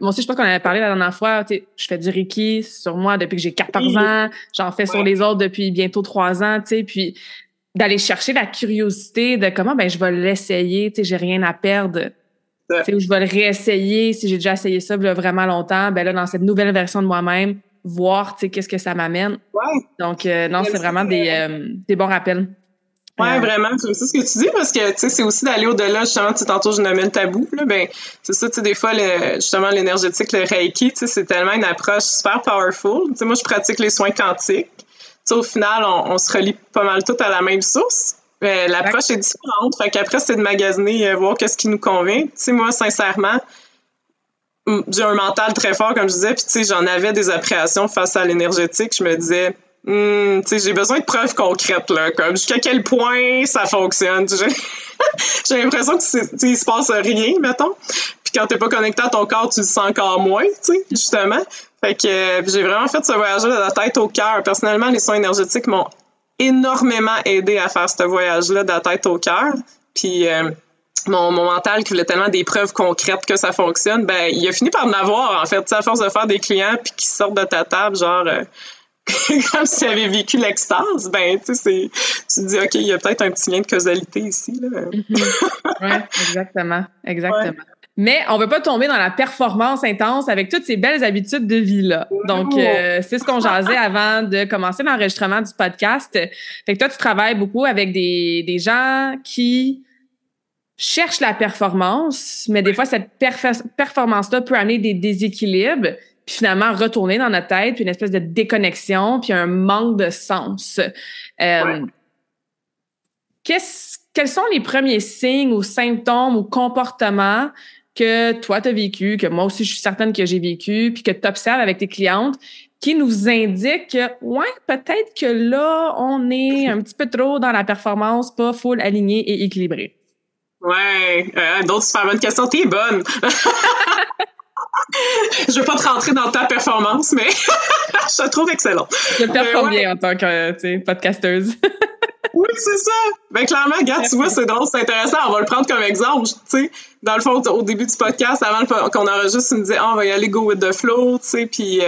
Moi aussi, je pense qu'on avait parlé la dernière fois, tu sais, je fais du Reiki sur moi depuis que j'ai 14 ans, j'en fais sur les autres depuis bientôt 3 ans, tu sais, puis d'aller chercher la curiosité de comment, ben je vais l'essayer, tu sais, j'ai rien à perdre. Où je vais le réessayer, si j'ai déjà essayé ça il y a vraiment longtemps, ben là, dans cette nouvelle version de moi-même, voir qu'est-ce que ça m'amène. Ouais. Donc, non, c'est vraiment des bons rappels. Oui, vraiment, c'est aussi ce que tu dis, parce que c'est aussi d'aller au-delà, justement, tantôt je nommais le tabou, là, ben, c'est ça, des fois, justement, l'énergétique, le Reiki, c'est tellement une approche super powerful. T'sais, moi, je pratique les soins quantiques. T'sais, au final, on se relie pas mal tout à la même source. L'approche est différente. Fait qu'après, c'est de magasiner, voir qu'est-ce qui nous convient. Tu sais, moi, sincèrement, j'ai un mental très fort, comme je disais, puis tu sais, j'en avais des appréhensions face à l'énergétique. Je me disais, tu sais, j'ai besoin de preuves concrètes, là, comme jusqu'à quel point ça fonctionne. J'ai l'impression qu'il se passe rien, mettons. Puis quand t'es pas connecté à ton corps, tu le sens encore moins, tu sais, justement. Fait que j'ai vraiment fait ce voyage de la tête au cœur. Personnellement, les soins énergétiques m'ont énormément aidé à faire ce voyage-là de la tête au cœur. Puis mon mental qui voulait tellement des preuves concrètes que ça fonctionne, ben il a fini par en avoir, en fait. T'sais, à force de faire des clients puis qui sortent de ta table, genre comme s'ils avaient vécu l'extase, ben tu sais, tu te dis, OK, il y a peut-être un petit lien de causalité ici, là. Mm-hmm. Oui, exactement. Ouais. Mais on ne veut pas tomber dans la performance intense avec toutes ces belles habitudes de vie-là. Donc, c'est ce qu'on jasait avant de commencer l'enregistrement du podcast. Fait que toi, tu travailles beaucoup avec des gens qui cherche la performance, mais des fois, cette performance-là peut amener des déséquilibres, puis finalement retourner dans notre tête, puis une espèce de déconnexion, puis un manque de sens. Quels sont les premiers signes ou symptômes ou comportements que toi, tu as vécu, que moi aussi, je suis certaine que j'ai vécu, puis que tu observes avec tes clientes, qui nous indiquent que, ouais, peut-être que là, on est un petit peu trop dans la performance, pas full alignée et équilibrée? Ouais, d'autres super bonnes questions. T'es bonne! Je veux pas te rentrer dans ta performance, mais je te trouve excellente. Je performe bien en tant que podcasteuse. Oui, c'est ça. Ben clairement, regarde, tu vois, c'est drôle, c'est intéressant. On va le prendre comme exemple. Tu sais, dans le fond, au début du podcast, avant qu'on enregistre, tu me disais, on va y aller go with the flow, tu sais, puis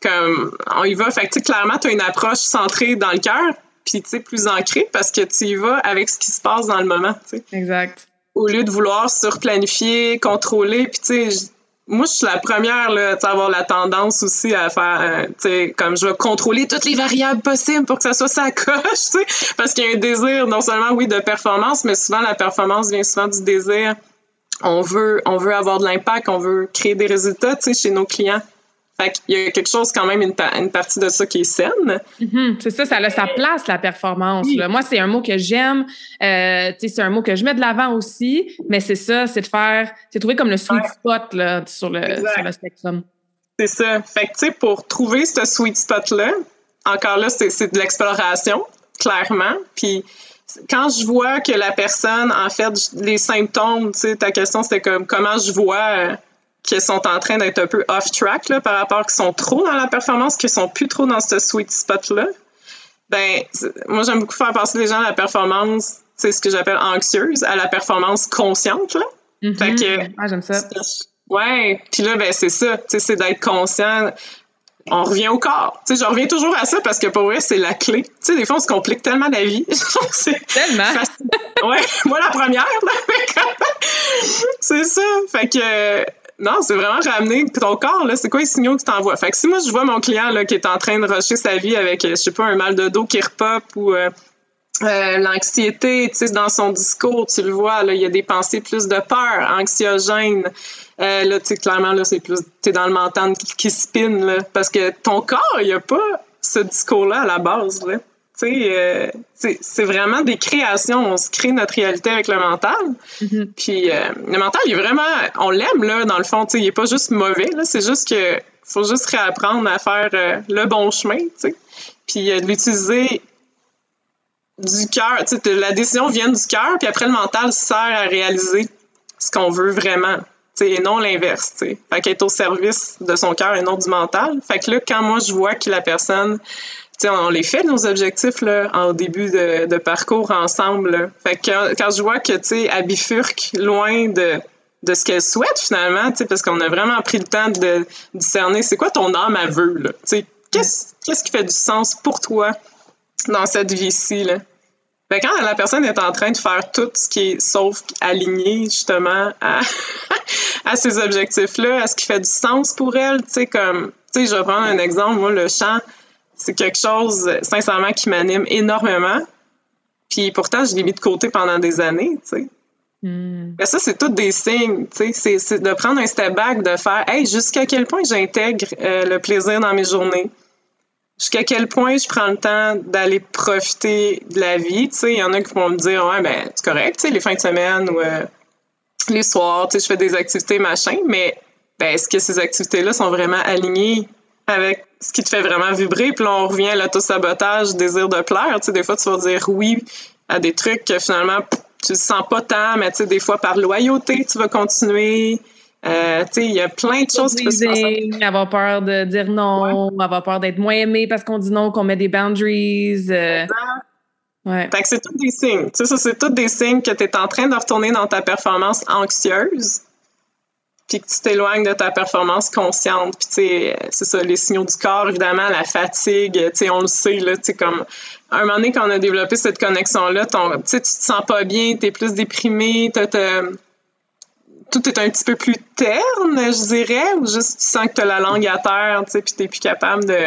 comme on y va. Fait que tu sais, clairement, tu as une approche centrée dans le cœur, puis tu sais, plus ancrée, parce que tu y vas avec ce qui se passe dans le moment, tu sais. Exact. Au lieu de vouloir surplanifier, contrôler, puis tu sais. Moi, je suis la première là, à avoir la tendance aussi à faire, tu sais, comme je vais contrôler toutes les variables possibles pour que ça soit ça coche, tu sais, parce qu'il y a un désir, non seulement, oui, de performance, mais souvent, la performance vient souvent du désir. On veut avoir de l'impact, on veut créer des résultats, tu sais, chez nos clients. Fait qu'il y a quelque chose, quand même, une partie de ça qui est saine. Mm-hmm. C'est ça, ça a sa place, la performance. Oui. Là. Moi, c'est un mot que j'aime. Tu sais, c'est un mot que je mets de l'avant aussi. Mais c'est ça, c'est trouver comme le sweet spot là, sur le spectrum. C'est ça. Fait que, tu sais, pour trouver ce sweet spot-là, encore là, c'est de l'exploration, clairement. Puis, quand je vois que la personne, en fait, les symptômes, tu sais, ta question, c'était comme comment je vois... qui sont en train d'être un peu off-track là, par rapport qu'ils sont trop dans la performance, qu'ils sont plus trop dans ce sweet spot-là. Ben, moi, j'aime beaucoup faire passer les gens à la performance, c'est ce que j'appelle anxieuse, à la performance consciente. Là. Mm-hmm. Fait que, j'aime ça. Ouais, puis là, ben, c'est ça, c'est d'être conscient. On revient au corps. T'sais, je reviens toujours à ça parce que pour vrai, c'est la clé. T'sais, des fois, on se complique tellement la vie. C'est tellement! Ouais, moi, la première. Là, c'est ça. Fait que... Non, c'est vraiment ramener ton corps, là, c'est quoi les signaux que tu t'envoies? Fait que si moi, je vois mon client là, qui est en train de rusher sa vie avec, je sais pas, un mal de dos qui repop ou l'anxiété, tu sais, dans son discours, tu le vois, là, il y a des pensées plus de peur, anxiogène. Là, tu sais, clairement, là, c'est plus, t'es dans le mental qui spinne, là, parce que ton corps, il n'y a pas ce discours-là à la base, là. Tu sais, c'est vraiment des créations. On se crée notre réalité avec le mental. Mm-hmm. Puis le mental, il est vraiment... On l'aime, là, dans le fond. Tu sais, il n'est pas juste mauvais, là. C'est juste que faut juste réapprendre à faire le bon chemin, tu sais. Puis de l'utiliser du cœur. Tu sais, la décision vient du cœur, puis après, le mental sert à réaliser ce qu'on veut vraiment, tu sais, et non l'inverse, tu sais. Fait qu'être au service de son cœur et non du mental. Fait que là, quand moi, je vois que la personne... T'sais, on les fait, nos objectifs, là, au début de parcours ensemble. Là. Fait que quand je vois que, t'sais, elle bifurque loin de ce qu'elle souhaite, finalement, t'sais, parce qu'on a vraiment pris le temps de discerner c'est quoi ton âme à vœu, là. T'sais, qu'est-ce qui fait du sens pour toi dans cette vie-ci, là? Fait que quand la personne est en train de faire tout ce qui est sauf aligné, justement, à ces objectifs-là, à ce qui fait du sens pour elle, t'sais, comme... T'sais, je vais prendre un exemple, moi, le chant... C'est quelque chose, sincèrement, qui m'anime énormément. Puis pourtant, je l'ai mis de côté pendant des années, tu sais. Mais ça, c'est tous des signes, tu sais. C'est de prendre un step back, de faire « Hey, jusqu'à quel point j'intègre le plaisir dans mes journées? Jusqu'à quel point je prends le temps d'aller profiter de la vie? » Tu sais, il y en a qui vont me dire « Ouais, ben c'est correct, tu sais, les fins de semaine ou les soirs, tu sais, je fais des activités, machin. » Mais ben, est-ce que ces activités-là sont vraiment alignées avec ce qui te fait vraiment vibrer? Puis là, on revient à l'auto-sabotage, désir de plaire. Tu sais, des fois, tu vas dire oui à des trucs que finalement, tu ne sens pas tant, mais tu sais, des fois, par loyauté, tu vas continuer. Tu sais, il y a plein de choses qui peuvent se passer. Avoir peur de dire non, avoir peur d'être moins aimé parce qu'on dit non, qu'on met des boundaries. Ouais. Fait que c'est tous des signes. Tu sais, ça, c'est tous des signes que tu es en train de retourner dans ta performance anxieuse, puis que tu t'éloignes de ta performance consciente. Puis, tu sais, c'est ça, les signaux du corps, évidemment, la fatigue, tu sais, on le sait, là, tu sais, comme... À un moment donné, quand on a développé cette connexion-là, tu sais, tu te sens pas bien, t'es plus déprimé, tout est un petit peu plus terne, je dirais, ou juste tu sens que t'as la langue à terre, tu sais, puis t'es plus capable de...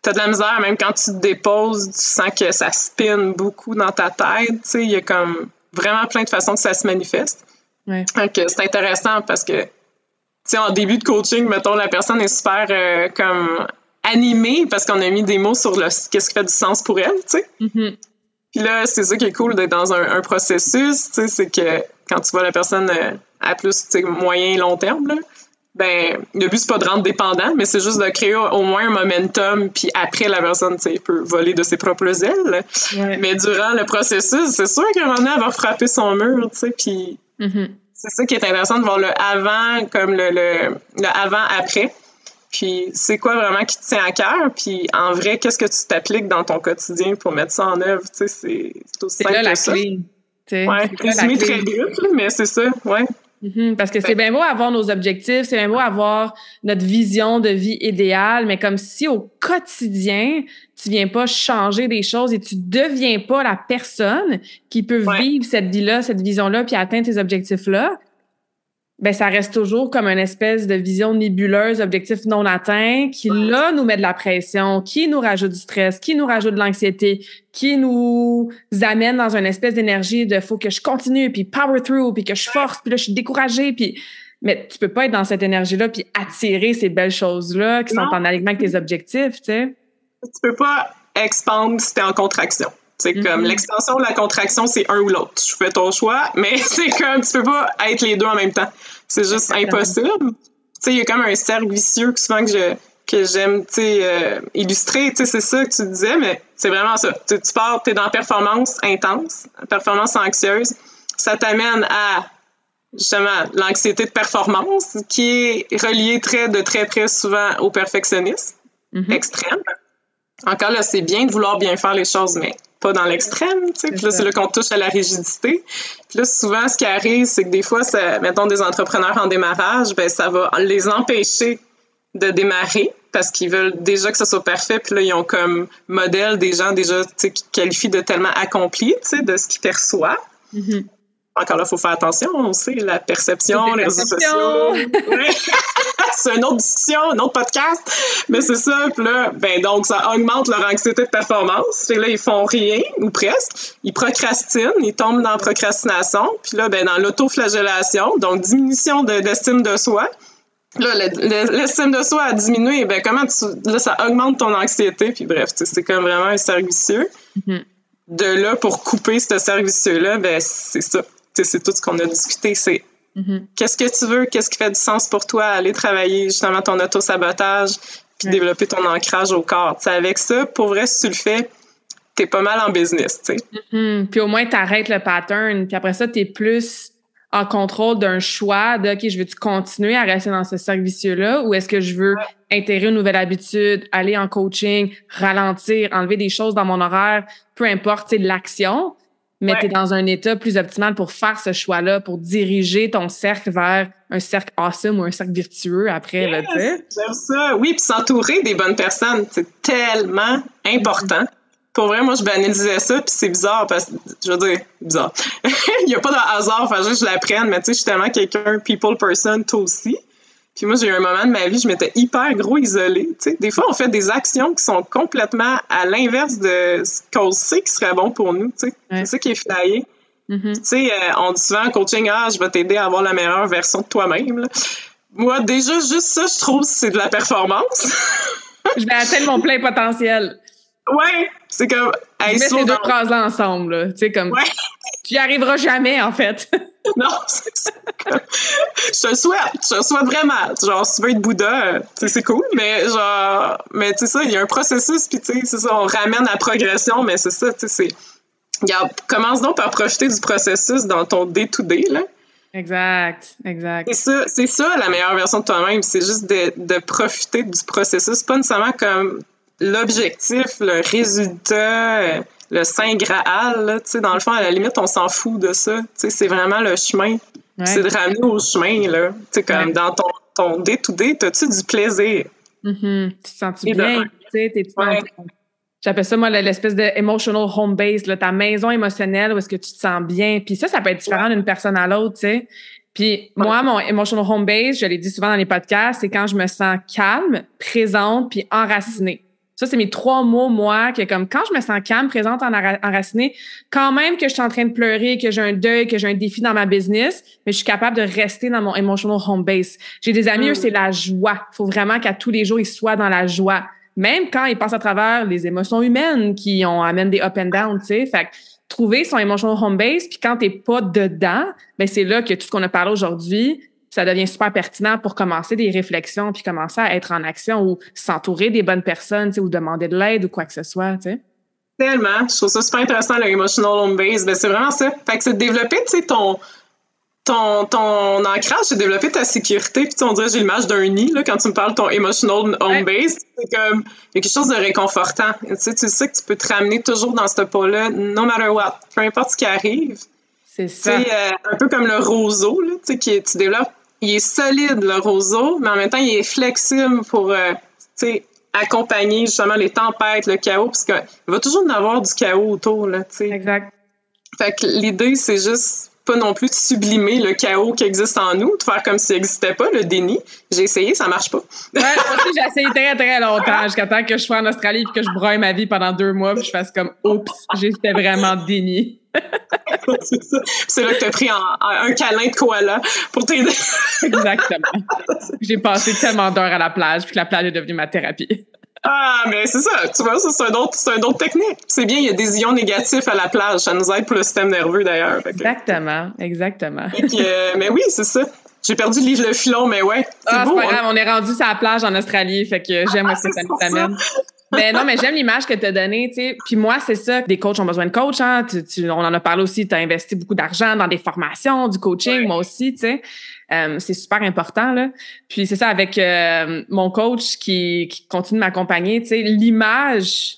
T'as de la misère, même quand tu te déposes, tu sens que ça spinne beaucoup dans ta tête, tu sais, il y a comme... vraiment plein de façons que ça se manifeste. Ouais. Donc, c'est intéressant parce que, tu sais, en début de coaching, mettons, la personne est super comme animée parce qu'on a mis des mots sur qu'est-ce qui fait du sens pour elle, tu sais. Mm-hmm. Puis là, c'est ça qui est cool d'être dans un processus, tu sais, c'est que quand tu vois la personne à plus, tu sais, moyen et long terme, là, ben, le but, c'est pas de rendre dépendant, mais c'est juste de créer au moins un momentum, puis après, la personne, tu sais, peut voler de ses propres ailes. Ouais. Mais durant le processus, c'est sûr qu'à un moment donné, elle va frapper son mur, tu sais, puis mm-hmm. c'est ça qui est intéressant de voir le avant, comme le avant-après. Puis c'est quoi vraiment qui te tient à cœur? Puis en vrai, qu'est-ce que tu t'appliques dans ton quotidien pour mettre ça en œuvre? Tu sais, c'est aussi simple que ça. Clé, ouais, c'est là la clé. Résumé très brut, mais c'est ça, ouais. Mm-hmm, parce que c'est bien beau avoir nos objectifs, c'est bien beau avoir notre vision de vie idéale, mais comme si au quotidien, tu viens pas changer des choses et tu deviens pas la personne qui peut vivre cette vie-là, cette vision-là, puis atteindre ces objectifs-là, ben ça reste toujours comme une espèce de vision nébuleuse, objectif non atteint, qui là nous met de la pression, qui nous rajoute du stress, qui nous rajoute de l'anxiété, qui nous amène dans une espèce d'énergie de faut que je continue, puis power through, puis que je force, puis là je suis découragée, puis mais tu peux pas être dans cette énergie-là puis attirer ces belles choses-là qui sont en alignement avec tes objectifs, tu sais. Tu peux pas expandre si t'es en contraction. C'est comme l'extension ou la contraction, c'est un ou l'autre. Tu fais ton choix, mais c'est comme tu peux pas être les deux en même temps. C'est juste impossible. Tu sais, il y a comme un cercle vicieux que souvent que j'aime, tu sais, illustrer. Tu sais, c'est ça que tu disais, mais c'est vraiment ça. Tu pars, t'es dans performance intense, performance anxieuse. Ça t'amène à justement l'anxiété de performance, qui est reliée très près souvent au perfectionnisme extrême. Encore là, c'est bien de vouloir bien faire les choses, mais pas dans l'extrême, tu sais. Puis là, c'est là qu'on touche à la rigidité. Puis là, souvent, ce qui arrive, c'est que des fois, ça, mettons, des entrepreneurs en démarrage, ben ça va les empêcher de démarrer parce qu'ils veulent déjà que ça soit parfait. Puis là, ils ont comme modèle des gens déjà, tu sais, qui qualifient de tellement accomplis, tu sais, de ce qu'ils perçoivent. Mm-hmm. Encore là, il faut faire attention, on sait, la perception, les réseaux sociaux. C'est une autre discussion, un autre podcast. Mais c'est ça, puis là, ben donc, ça augmente leur anxiété de performance. Fait que là, ils font rien, ou presque. Ils procrastinent, ils tombent dans la procrastination. Puis là, ben dans l'autoflagellation, donc diminution d'estime de soi. Là, l'estime de soi a diminué, ben comment là, ça augmente ton anxiété. Puis bref, c'est comme vraiment un cercle vicieux. Mm-hmm. De là, pour couper ce cercle vicieux-là, ben c'est ça. C'est tout ce qu'on a discuté, c'est qu'est-ce que tu veux, qu'est-ce qui fait du sens pour toi, aller travailler justement ton auto-sabotage, puis développer ton ancrage au corps. T'sais, avec ça, pour vrai, si tu le fais, t'es pas mal en business. Puis au moins, t'arrêtes le pattern, puis après ça, t'es plus en contrôle d'un choix de « OK, je veux-tu continuer à rester dans ce cercle vicieux-là ou est-ce que je veux intégrer une nouvelle habitude, aller en coaching, ralentir, enlever des choses dans mon horaire, peu importe, tu sais, l'action. » Mais t'es dans un état plus optimal pour faire ce choix-là, pour diriger ton cercle vers un cercle awesome ou un cercle virtueux après, là, tu sais. J'aime ça. Oui, puis s'entourer des bonnes personnes, c'est tellement important. Pour vrai, moi, je banalisais ça, puis c'est bizarre, parce que, je veux dire, bizarre. Il n'y a pas de hasard, enfin, juste que je l'apprenne, mais tu sais, je suis tellement quelqu'un, people person, toi aussi. Puis moi, j'ai eu un moment de ma vie, je m'étais hyper gros isolée, tu sais. Des fois, on fait des actions qui sont complètement à l'inverse de ce qu'on sait qui serait bon pour nous, tu sais. Ouais. C'est ça qui est flyé. Mm-hmm. Tu sais, on dit souvent en coaching, « Ah, je vais t'aider à avoir la meilleure version de toi-même, là. » Moi, déjà, juste ça, je trouve, c'est de la performance. Je vais atteindre mon plein potentiel. Ouais, c'est comme... Hey, je mets ces deux phrases-là ensemble, là. Tu sais, comme... Ouais. Tu n'y arriveras jamais, en fait. Non, c'est comme... Je te le souhaite vraiment. Genre, si tu veux être Bouddha, tu sais, c'est cool, mais genre... Mais tu sais ça, il y a un processus, puis tu sais, c'est ça, on ramène la progression, mais c'est ça, tu sais, c'est... Regarde, commence donc par profiter du processus dans ton day-to-day, là. Exact. C'est ça, la meilleure version de toi-même, c'est juste de profiter du processus, pas nécessairement comme... l'objectif, le résultat, le saint Graal, là, tu sais, dans le fond, à la limite, on s'en fout de ça. Tu sais, c'est vraiment le chemin. Ouais. C'est de ramener au chemin, là. Tu sais, comme dans ton day-to-day, t'as-tu du plaisir? Mm-hmm. Tu te sens-tu bien? T'es-tu dans... J'appelle ça, moi, l'espèce de emotional home base, là, ta maison émotionnelle où est-ce que tu te sens bien. Puis ça peut être différent d'une personne à l'autre, tu sais. Puis moi, mon emotional home base, je l'ai dit souvent dans les podcasts, c'est quand je me sens calme, présente puis enracinée. Ça, c'est mes 3 mots, moi, que comme quand je me sens calme, présente, enracinée, quand même que je suis en train de pleurer, que j'ai un deuil, que j'ai un défi dans ma business, mais je suis capable de rester dans mon emotional home base. J'ai des amis, eux, c'est la joie. Faut vraiment qu'à tous les jours, ils soient dans la joie. Même quand ils passent à travers les émotions humaines qui amènent des up and down, tu sais. Fait que trouver son emotional home base, puis quand t'es pas dedans, ben c'est là que tout ce qu'on a parlé aujourd'hui, ça devient super pertinent pour commencer des réflexions puis commencer à être en action ou s'entourer des bonnes personnes, tu sais, ou demander de l'aide ou quoi que ce soit, tu sais. Tellement. Je trouve ça super intéressant, le emotional home base. Ben, c'est vraiment ça. Fait que c'est de développer, tu sais, ton ancrage, c'est de développer ta sécurité. Puis, tu sais, on dirait, j'ai l'image d'un nid, là, quand tu me parles de ton emotional home base. C'est comme, il y a quelque chose de réconfortant. Tu sais que tu peux te ramener toujours dans ce pas-là, no matter what. Peu importe ce qui arrive. C'est ça. Tu sais, un peu comme le roseau, là, tu sais, qui tu développes. Il est solide, le roseau, mais en même temps, il est flexible pour accompagner justement les tempêtes, le chaos, parce qu'il va toujours en avoir du chaos autour. Là, t'sais. Exact. Fait que l'idée, c'est juste pas non plus de sublimer le chaos qui existe en nous, de faire comme s'il n'existait pas, le déni. J'ai essayé, ça marche pas. Ouais, moi aussi, j'ai essayé très, très longtemps, jusqu'à temps que je sois en Australie et que je broye ma vie pendant 2 mois, puis je fasse comme « Oups, j'étais vraiment déni. » C'est ça. C'est là que tu as pris un câlin de koala pour t'aider. Exactement. J'ai passé tellement d'heures à la plage, puis que la plage est devenue ma thérapie. Ah, mais c'est ça. Tu vois, ça, c'est une autre technique. C'est bien, il y a des ions négatifs à la plage. Ça nous aide pour le système nerveux, d'ailleurs. Exactement. Mais oui, c'est ça. J'ai perdu le filon, mais ouais. C'est pas grave. On est rendu sur la plage en Australie, fait que j'aime aussi que ça nous amène. Ben non, mais j'aime l'image que t'as donnée, tu sais. Puis moi, c'est ça. Des coachs ont besoin de coach, hein. On en a parlé aussi. T'as investi beaucoup d'argent dans des formations, du coaching. Ouais. Moi aussi, tu sais. C'est super important, là. Puis c'est ça, avec mon coach qui continue de m'accompagner, tu sais, l'image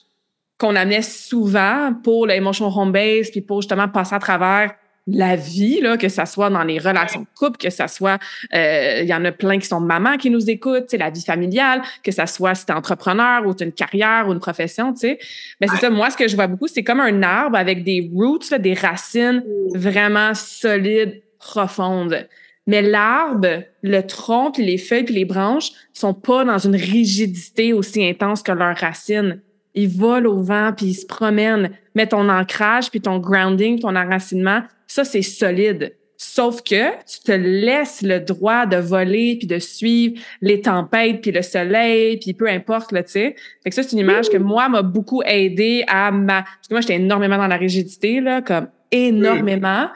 qu'on amenait souvent pour le emotional home base, puis pour justement passer à travers la vie, là, que ça soit dans les relations de couple, que ça soit, il y en a plein qui sont mamans qui nous écoutent, tu sais, la vie familiale, que ça soit si t'es entrepreneur ou t'as une carrière ou une profession, tu sais. Ben, c'est ça, moi, ce que je vois beaucoup, c'est comme un arbre avec des roots, là, des racines vraiment solides, profondes. Mais l'arbre, le tronc, puis les feuilles, puis les branches sont pas dans une rigidité aussi intense que leurs racines. Ils volent au vent, puis ils se promènent. Mais ton ancrage, puis ton grounding, ton enracinement, ça, c'est solide. Sauf que tu te laisses le droit de voler, puis de suivre les tempêtes, puis le soleil, puis peu importe, là, tu sais. Fait que ça, c'est une image que moi, m'a beaucoup aidée à Parce que moi, j'étais énormément dans la rigidité, là, comme énormément.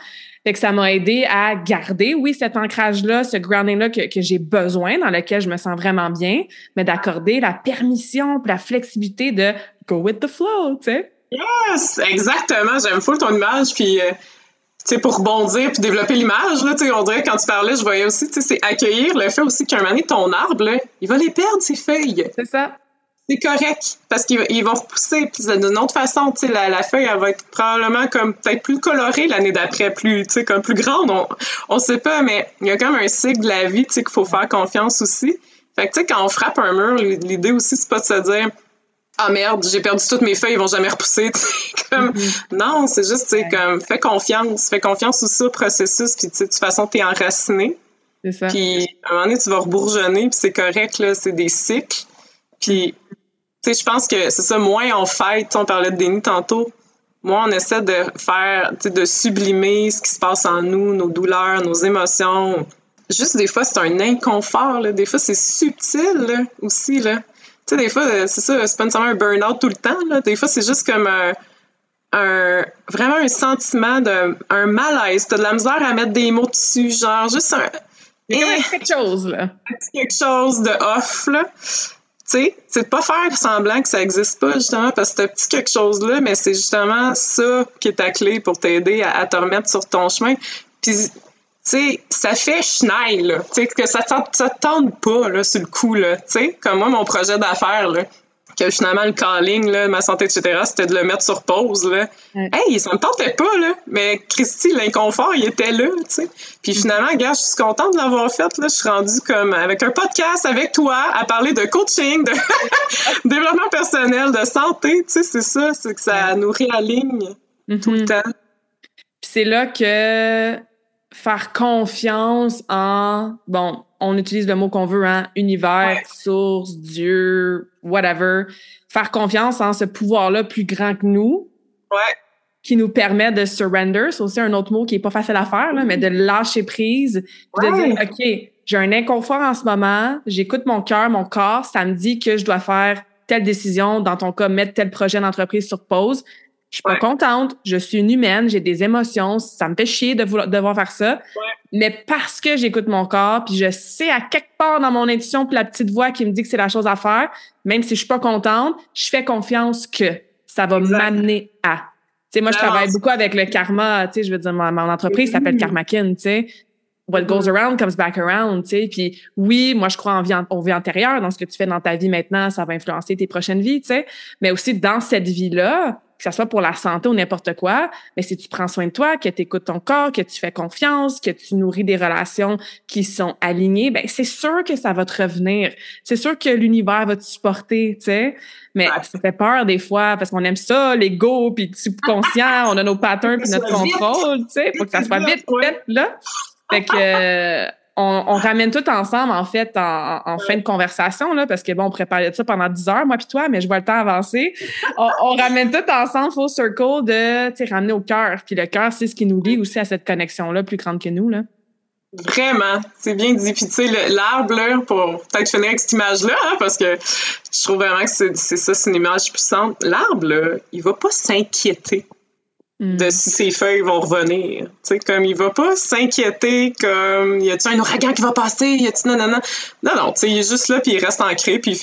Fait que ça m'a aidé à garder, oui, cet ancrage-là, ce grounding-là que j'ai besoin, dans lequel je me sens vraiment bien, mais d'accorder la permission puis la flexibilité de « go with the flow », tu sais. Yes! Exactement! J'aime full ton image, puis tu sais, pour rebondir puis développer l'image, là, tu sais, on dirait quand tu parlais, je voyais aussi, tu sais, c'est accueillir le fait aussi qu'un moment donné, ton arbre, là, il va les perdre, ses feuilles. C'est ça. C'est correct, parce qu'ils vont repousser. Puis d'une autre façon, tu sais, la feuille, elle va être probablement comme peut-être plus colorée l'année d'après, plus, tu sais, comme plus grande. On sait pas, mais il y a comme un cycle de la vie, tu sais, qu'il faut faire confiance aussi. Fait que, tu sais, quand on frappe un mur, l'idée aussi, c'est pas de se dire « Ah merde, j'ai perdu toutes mes feuilles, ils vont jamais repousser. » Comme non, c'est juste, tu sais, comme fais confiance aussi au processus, puis tu sais, de toute façon, t'es enraciné. C'est ça. Puis à un moment donné, tu vas rebourgeonner, puis c'est correct, là, c'est des cycles. Puis, tu sais, je pense que c'est ça, moins on fête, on parlait de déni tantôt, moins on essaie de faire, tu sais, de sublimer ce qui se passe en nous, nos douleurs, nos émotions. Juste des fois, c'est un inconfort, là. Des fois, c'est subtil, là, aussi, là. Tu sais, des fois, c'est ça, c'est pas nécessairement un burn-out tout le temps, là. Des fois, c'est juste comme vraiment un sentiment d'un malaise. T'as de la misère à mettre des mots dessus, genre juste un... Il y a quelque chose, là. Quelque chose de off, là. Tu sais, c'est de pas faire semblant que ça existe pas, justement, parce que c'est un petit quelque chose-là, mais c'est justement ça qui est ta clé pour t'aider à te remettre sur ton chemin. Puis, tu sais, ça fait chenaille, là. Tu sais, que ça te tente pas, là, sur le coup, là. Tu sais, comme moi, mon projet d'affaires, là, que finalement, le calling, là, ma santé, etc., c'était de le mettre sur pause, là. Ouais. Hey, ça me tentait pas, là. Mais Christy, l'inconfort, il était là, tu sais. Puis finalement, gars, je suis contente de l'avoir fait, là. Je suis rendue comme avec un podcast avec toi à parler de coaching, de développement personnel, de santé, tu sais, c'est ça. C'est que ça nous réaligne tout le temps. Puis c'est là que faire confiance en... Bon, on utilise le mot qu'on veut, hein, univers, ouais, source, Dieu, whatever. Faire confiance en ce pouvoir-là plus grand que nous, ouais, qui nous permet de surrender. C'est aussi un autre mot qui n'est pas facile à faire, là, mais de lâcher prise, ouais, de dire, OK, j'ai un inconfort en ce moment, j'écoute mon cœur, mon corps, ça me dit que je dois faire telle décision, dans ton cas, mettre tel projet d'entreprise sur pause. Je suis pas, ouais, contente, je suis une humaine, j'ai des émotions, ça me fait chier de devoir faire ça. Ouais. Mais parce que j'écoute mon corps, puis je sais à quelque part dans mon intuition, puis la petite voix qui me dit que c'est la chose à faire, même si je suis pas contente, je fais confiance que ça va, exact, m'amener à. Tu sais, moi, je travaille beaucoup avec le karma, tu sais, je veux dire, mon entreprise s'appelle Karmakin, tu sais. What goes around comes back around, tu sais. Puis oui, moi, je crois en vie antérieure, dans ce que tu fais dans ta vie maintenant, ça va influencer tes prochaines vies, tu sais. Mais aussi, dans cette vie-là, que ça soit pour la santé ou n'importe quoi, mais si tu prends soin de toi, que tu écoutes ton corps, que tu fais confiance, que tu nourris des relations qui sont alignées, ben c'est sûr que ça va te revenir. C'est sûr que l'univers va te supporter, tu sais. Mais ça fait peur des fois parce qu'on aime ça, l'ego, puis le subconscient, on a nos patterns puis notre contrôle, tu sais, pour que ça soit vite, vite, là. Fait que on ramène tout ensemble, en fait, en fin de conversation, là, parce que, bon, on préparait ça pendant 10 heures, moi puis toi, mais je vois le temps avancer. On ramène tout ensemble, full circle, de, tu sais, ramener au cœur. Puis le cœur, c'est ce qui nous lie aussi à cette connexion-là, plus grande que nous, là. Vraiment, c'est bien dit. Puis, tu sais, l'arbre, là, pour peut-être finir avec cette image-là, hein, parce que je trouve vraiment que c'est ça, c'est une image puissante. L'arbre, là, il va pas s'inquiéter de si ses feuilles vont revenir. Tu sais, comme il va pas s'inquiéter, comme y a-t-il un ouragan qui va passer, y a-t-il nanana. Non, tu sais, il est juste là, puis il reste ancré, puis il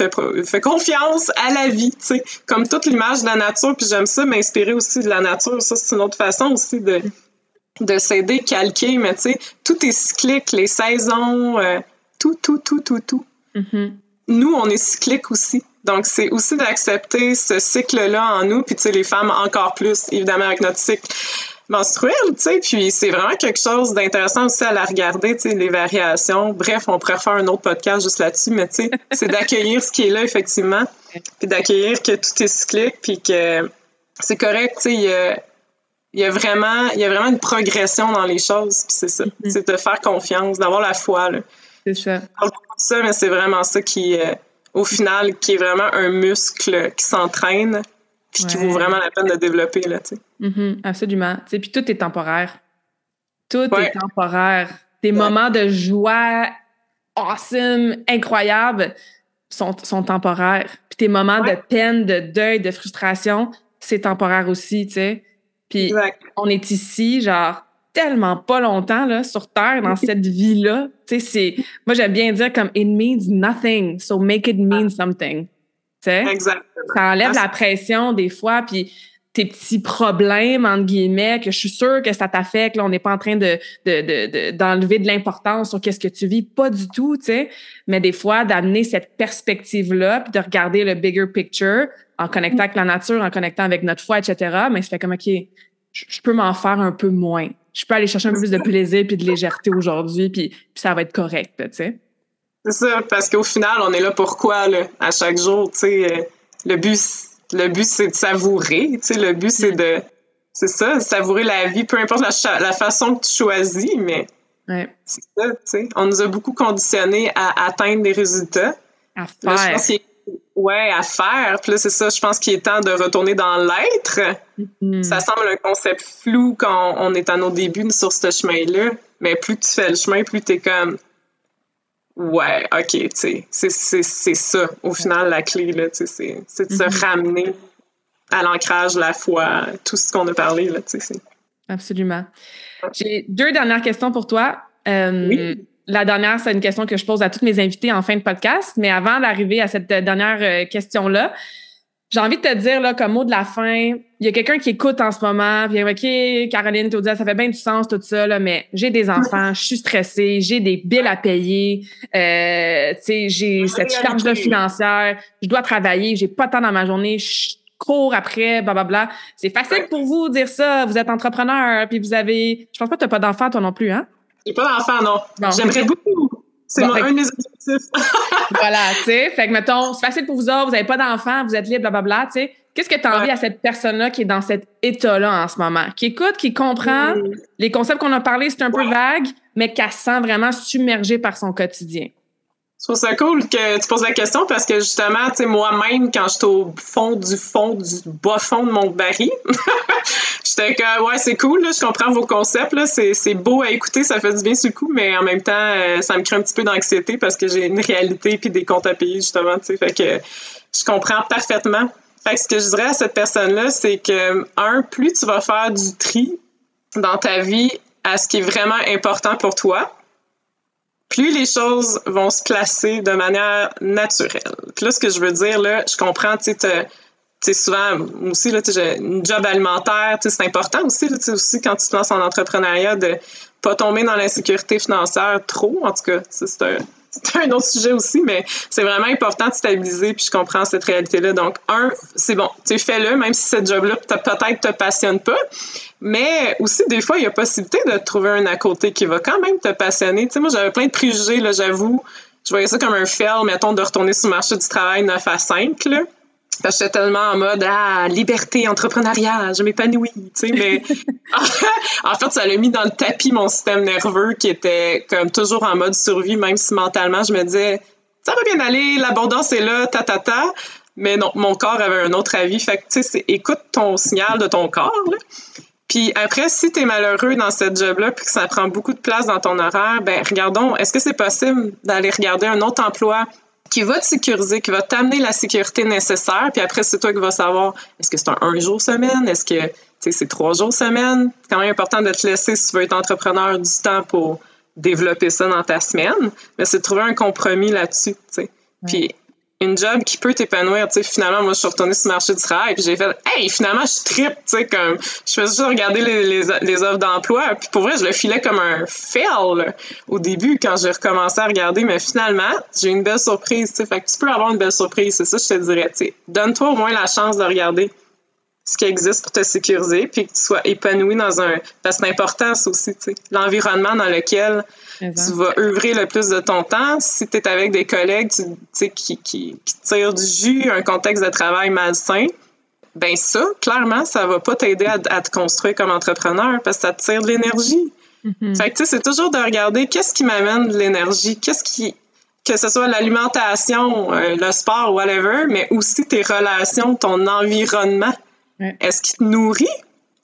fait confiance à la vie, tu sais, comme toute l'image de la nature, puis j'aime ça m'inspirer aussi de la nature, ça c'est une autre façon aussi de s'aider, calquer, mais tu sais, tout est cyclique, les saisons, tout. Mm-hmm. Nous, on est cyclique aussi. Donc, c'est aussi d'accepter ce cycle-là en nous, puis tu sais, les femmes encore plus, évidemment, avec notre cycle menstruel, tu sais, puis c'est vraiment quelque chose d'intéressant aussi à la regarder, tu sais, les variations. Bref, on pourrait faire un autre podcast juste là-dessus, mais tu sais, c'est d'accueillir ce qui est là, effectivement, puis d'accueillir que tout est cyclique, puis que c'est correct, tu sais, il y a vraiment une progression dans les choses, puis c'est ça, c'est de faire confiance, d'avoir la foi, là. C'est ça. Alors, ça, mais c'est vraiment ça qui... au final, qui est vraiment un muscle qui s'entraîne puis qui vaut vraiment la peine de développer, là, tu sais. Mm-hmm, absolument. Tu sais, puis tout est temporaire. Tout est temporaire. Des moments de joie awesome, incroyables, sont temporaires. Puis tes moments de peine, de deuil, de frustration, c'est temporaire aussi, tu sais. Puis on est ici, genre... tellement pas longtemps, là, sur Terre, dans cette vie-là. Tu sais, moi, j'aime bien dire comme « It means nothing, so make it mean something. » Tu sais? Exactement. Ça enlève la pression, des fois, puis tes petits problèmes, entre guillemets, que je suis sûre que ça t'affecte, là, on n'est pas en train d'enlever de l'importance sur qu'est-ce que tu vis, pas du tout, tu sais. Mais des fois, d'amener cette perspective-là, puis de regarder le bigger picture, en connectant avec la nature, en connectant avec notre foi, etc., mais ça fait comme « OK, je peux m'en faire un peu moins. » Je peux aller chercher un peu plus de plaisir puis de légèreté aujourd'hui, puis ça va être correct, tu sais. C'est ça, parce qu'au final, on est là pour quoi, là, à chaque jour, tu sais. Le but, c'est de savourer, tu sais. Le but, c'est de savourer la vie, peu importe la façon que tu choisis, mais c'est ça, tu sais. On nous a beaucoup conditionnés à atteindre des résultats. À faire. Là, je pense qu'il à faire. Puis là, c'est ça, je pense qu'il est temps de retourner dans l'être. Mm-hmm. Ça semble un concept flou quand on est à nos débuts sur ce chemin-là, mais plus tu fais le chemin, plus t'es comme OK, tu sais, c'est ça, au final, la clé, là, tu sais, c'est de se ramener à l'ancrage, la foi, tout ce qu'on a parlé, là, tu sais. Absolument. J'ai deux dernières questions pour toi. Oui. La dernière, c'est une question que je pose à toutes mes invités en fin de podcast. Mais avant d'arriver à cette dernière question-là, j'ai envie de te dire, là, comme mot de la fin, il y a quelqu'un qui écoute en ce moment, puis OK, Caroline, tu dis, ça fait bien du sens tout ça, là, mais j'ai des enfants, je suis stressée, j'ai des bills à payer, tu sais, j'ai cette charge-là financière, je dois travailler, j'ai pas de temps dans ma journée, je cours après, blablabla. C'est facile pour vous dire ça, vous êtes entrepreneur, puis vous avez... Je pense pas que t'as pas d'enfants, toi non plus, hein? J'ai pas d'enfant, non. J'aimerais beaucoup. C'est un des objectifs. Voilà, tu sais. Fait que, mettons, c'est facile pour vous autres, vous n'avez pas d'enfant, vous êtes libre, blablabla, tu sais. Qu'est-ce que tu as envie à cette personne-là qui est dans cet état-là en ce moment? Qui écoute, qui comprend. Les concepts qu'on a parlé, c'est un peu vague, mais qu'elle se sent vraiment submergée par son quotidien. Je trouve ça cool que tu poses la question parce que justement, tu sais, moi-même, quand j'étais au fond du bas fond de mon baril, j'étais comme, ouais, c'est cool, là, je comprends vos concepts, là, c'est beau à écouter, ça fait du bien sur le coup, mais en même temps, ça me crée un petit peu d'anxiété parce que j'ai une réalité puis des comptes à payer, justement, tu sais, fait que je comprends parfaitement. Fait que ce que je dirais à cette personne-là, c'est que, plus tu vas faire du tri dans ta vie à ce qui est vraiment important pour toi, plus les choses vont se placer de manière naturelle. Puis là, ce que je veux dire, là, je comprends, tu sais, souvent, moi aussi, là, j'ai une job alimentaire, tu sais, c'est important aussi, là, aussi, quand tu te lances en entrepreneuriat, de pas tomber dans l'insécurité financière trop, en tout cas, c'est un autre sujet aussi, mais c'est vraiment important de stabiliser, puis je comprends cette réalité-là. Donc, c'est bon, tu sais, fais-le, même si ce job-là peut-être te passionne pas, mais aussi, des fois, il y a possibilité de trouver un à côté qui va quand même te passionner. Tu sais, moi, j'avais plein de préjugés, là, j'avoue. Je voyais ça comme un fail, mettons, de retourner sur le marché du travail 9 à 5, là. Parce que j'étais tellement en mode « Ah, liberté, entrepreneuriat, je m'épanouis », tu sais, mais en fait, ça l'a mis dans le tapis mon système nerveux qui était comme toujours en mode survie, même si mentalement, je me disais « ça va bien aller, l'abondance est là, ta ta ta », mais non, mon corps avait un autre avis, fait que tu sais, c'est écoute ton signal de ton corps, là. Puis après, si t'es malheureux dans cette job-là puis que ça prend beaucoup de place dans ton horaire, ben regardons, est-ce que c'est possible d'aller regarder un autre emploi qui va te sécuriser, qui va t'amener la sécurité nécessaire, puis après, c'est toi qui vas savoir est-ce que c'est un jour semaine, est-ce que c'est 3 jours semaine. C'est quand même important de te laisser, si tu veux être entrepreneur, du temps pour développer ça dans ta semaine, mais c'est de trouver un compromis là-dessus, t'sais. Puis une job qui peut t'épanouir, tu sais, finalement, moi, je suis retournée sur le marché du travail, puis j'ai fait « Hey, finalement, je trippe », tu sais, comme, je faisais juste regarder les offres d'emploi, puis pour vrai, je le filais comme un fail, là, au début, quand j'ai recommencé à regarder, mais finalement, j'ai une belle surprise, tu sais, fait que tu peux avoir une belle surprise, c'est ça, je te dirais, tu sais, donne-toi au moins la chance de regarder ce qui existe pour te sécuriser, puis que tu sois épanoui dans un... Parce que c'est important, ça aussi, tu sais, l'environnement dans lequel tu vas œuvrer le plus de ton temps. Si tu es avec des collègues tu sais, qui tirent du jus, un contexte de travail malsain, ben ça, clairement, ça va pas t'aider à te construire comme entrepreneur parce que ça te tire de l'énergie. Mm-hmm. Fait que tu sais, c'est toujours de regarder qu'est-ce qui m'amène de l'énergie, qu'est-ce qui... que ce soit l'alimentation, le sport, whatever, mais aussi tes relations, ton environnement. Ouais. Est-ce qu'il te nourrit?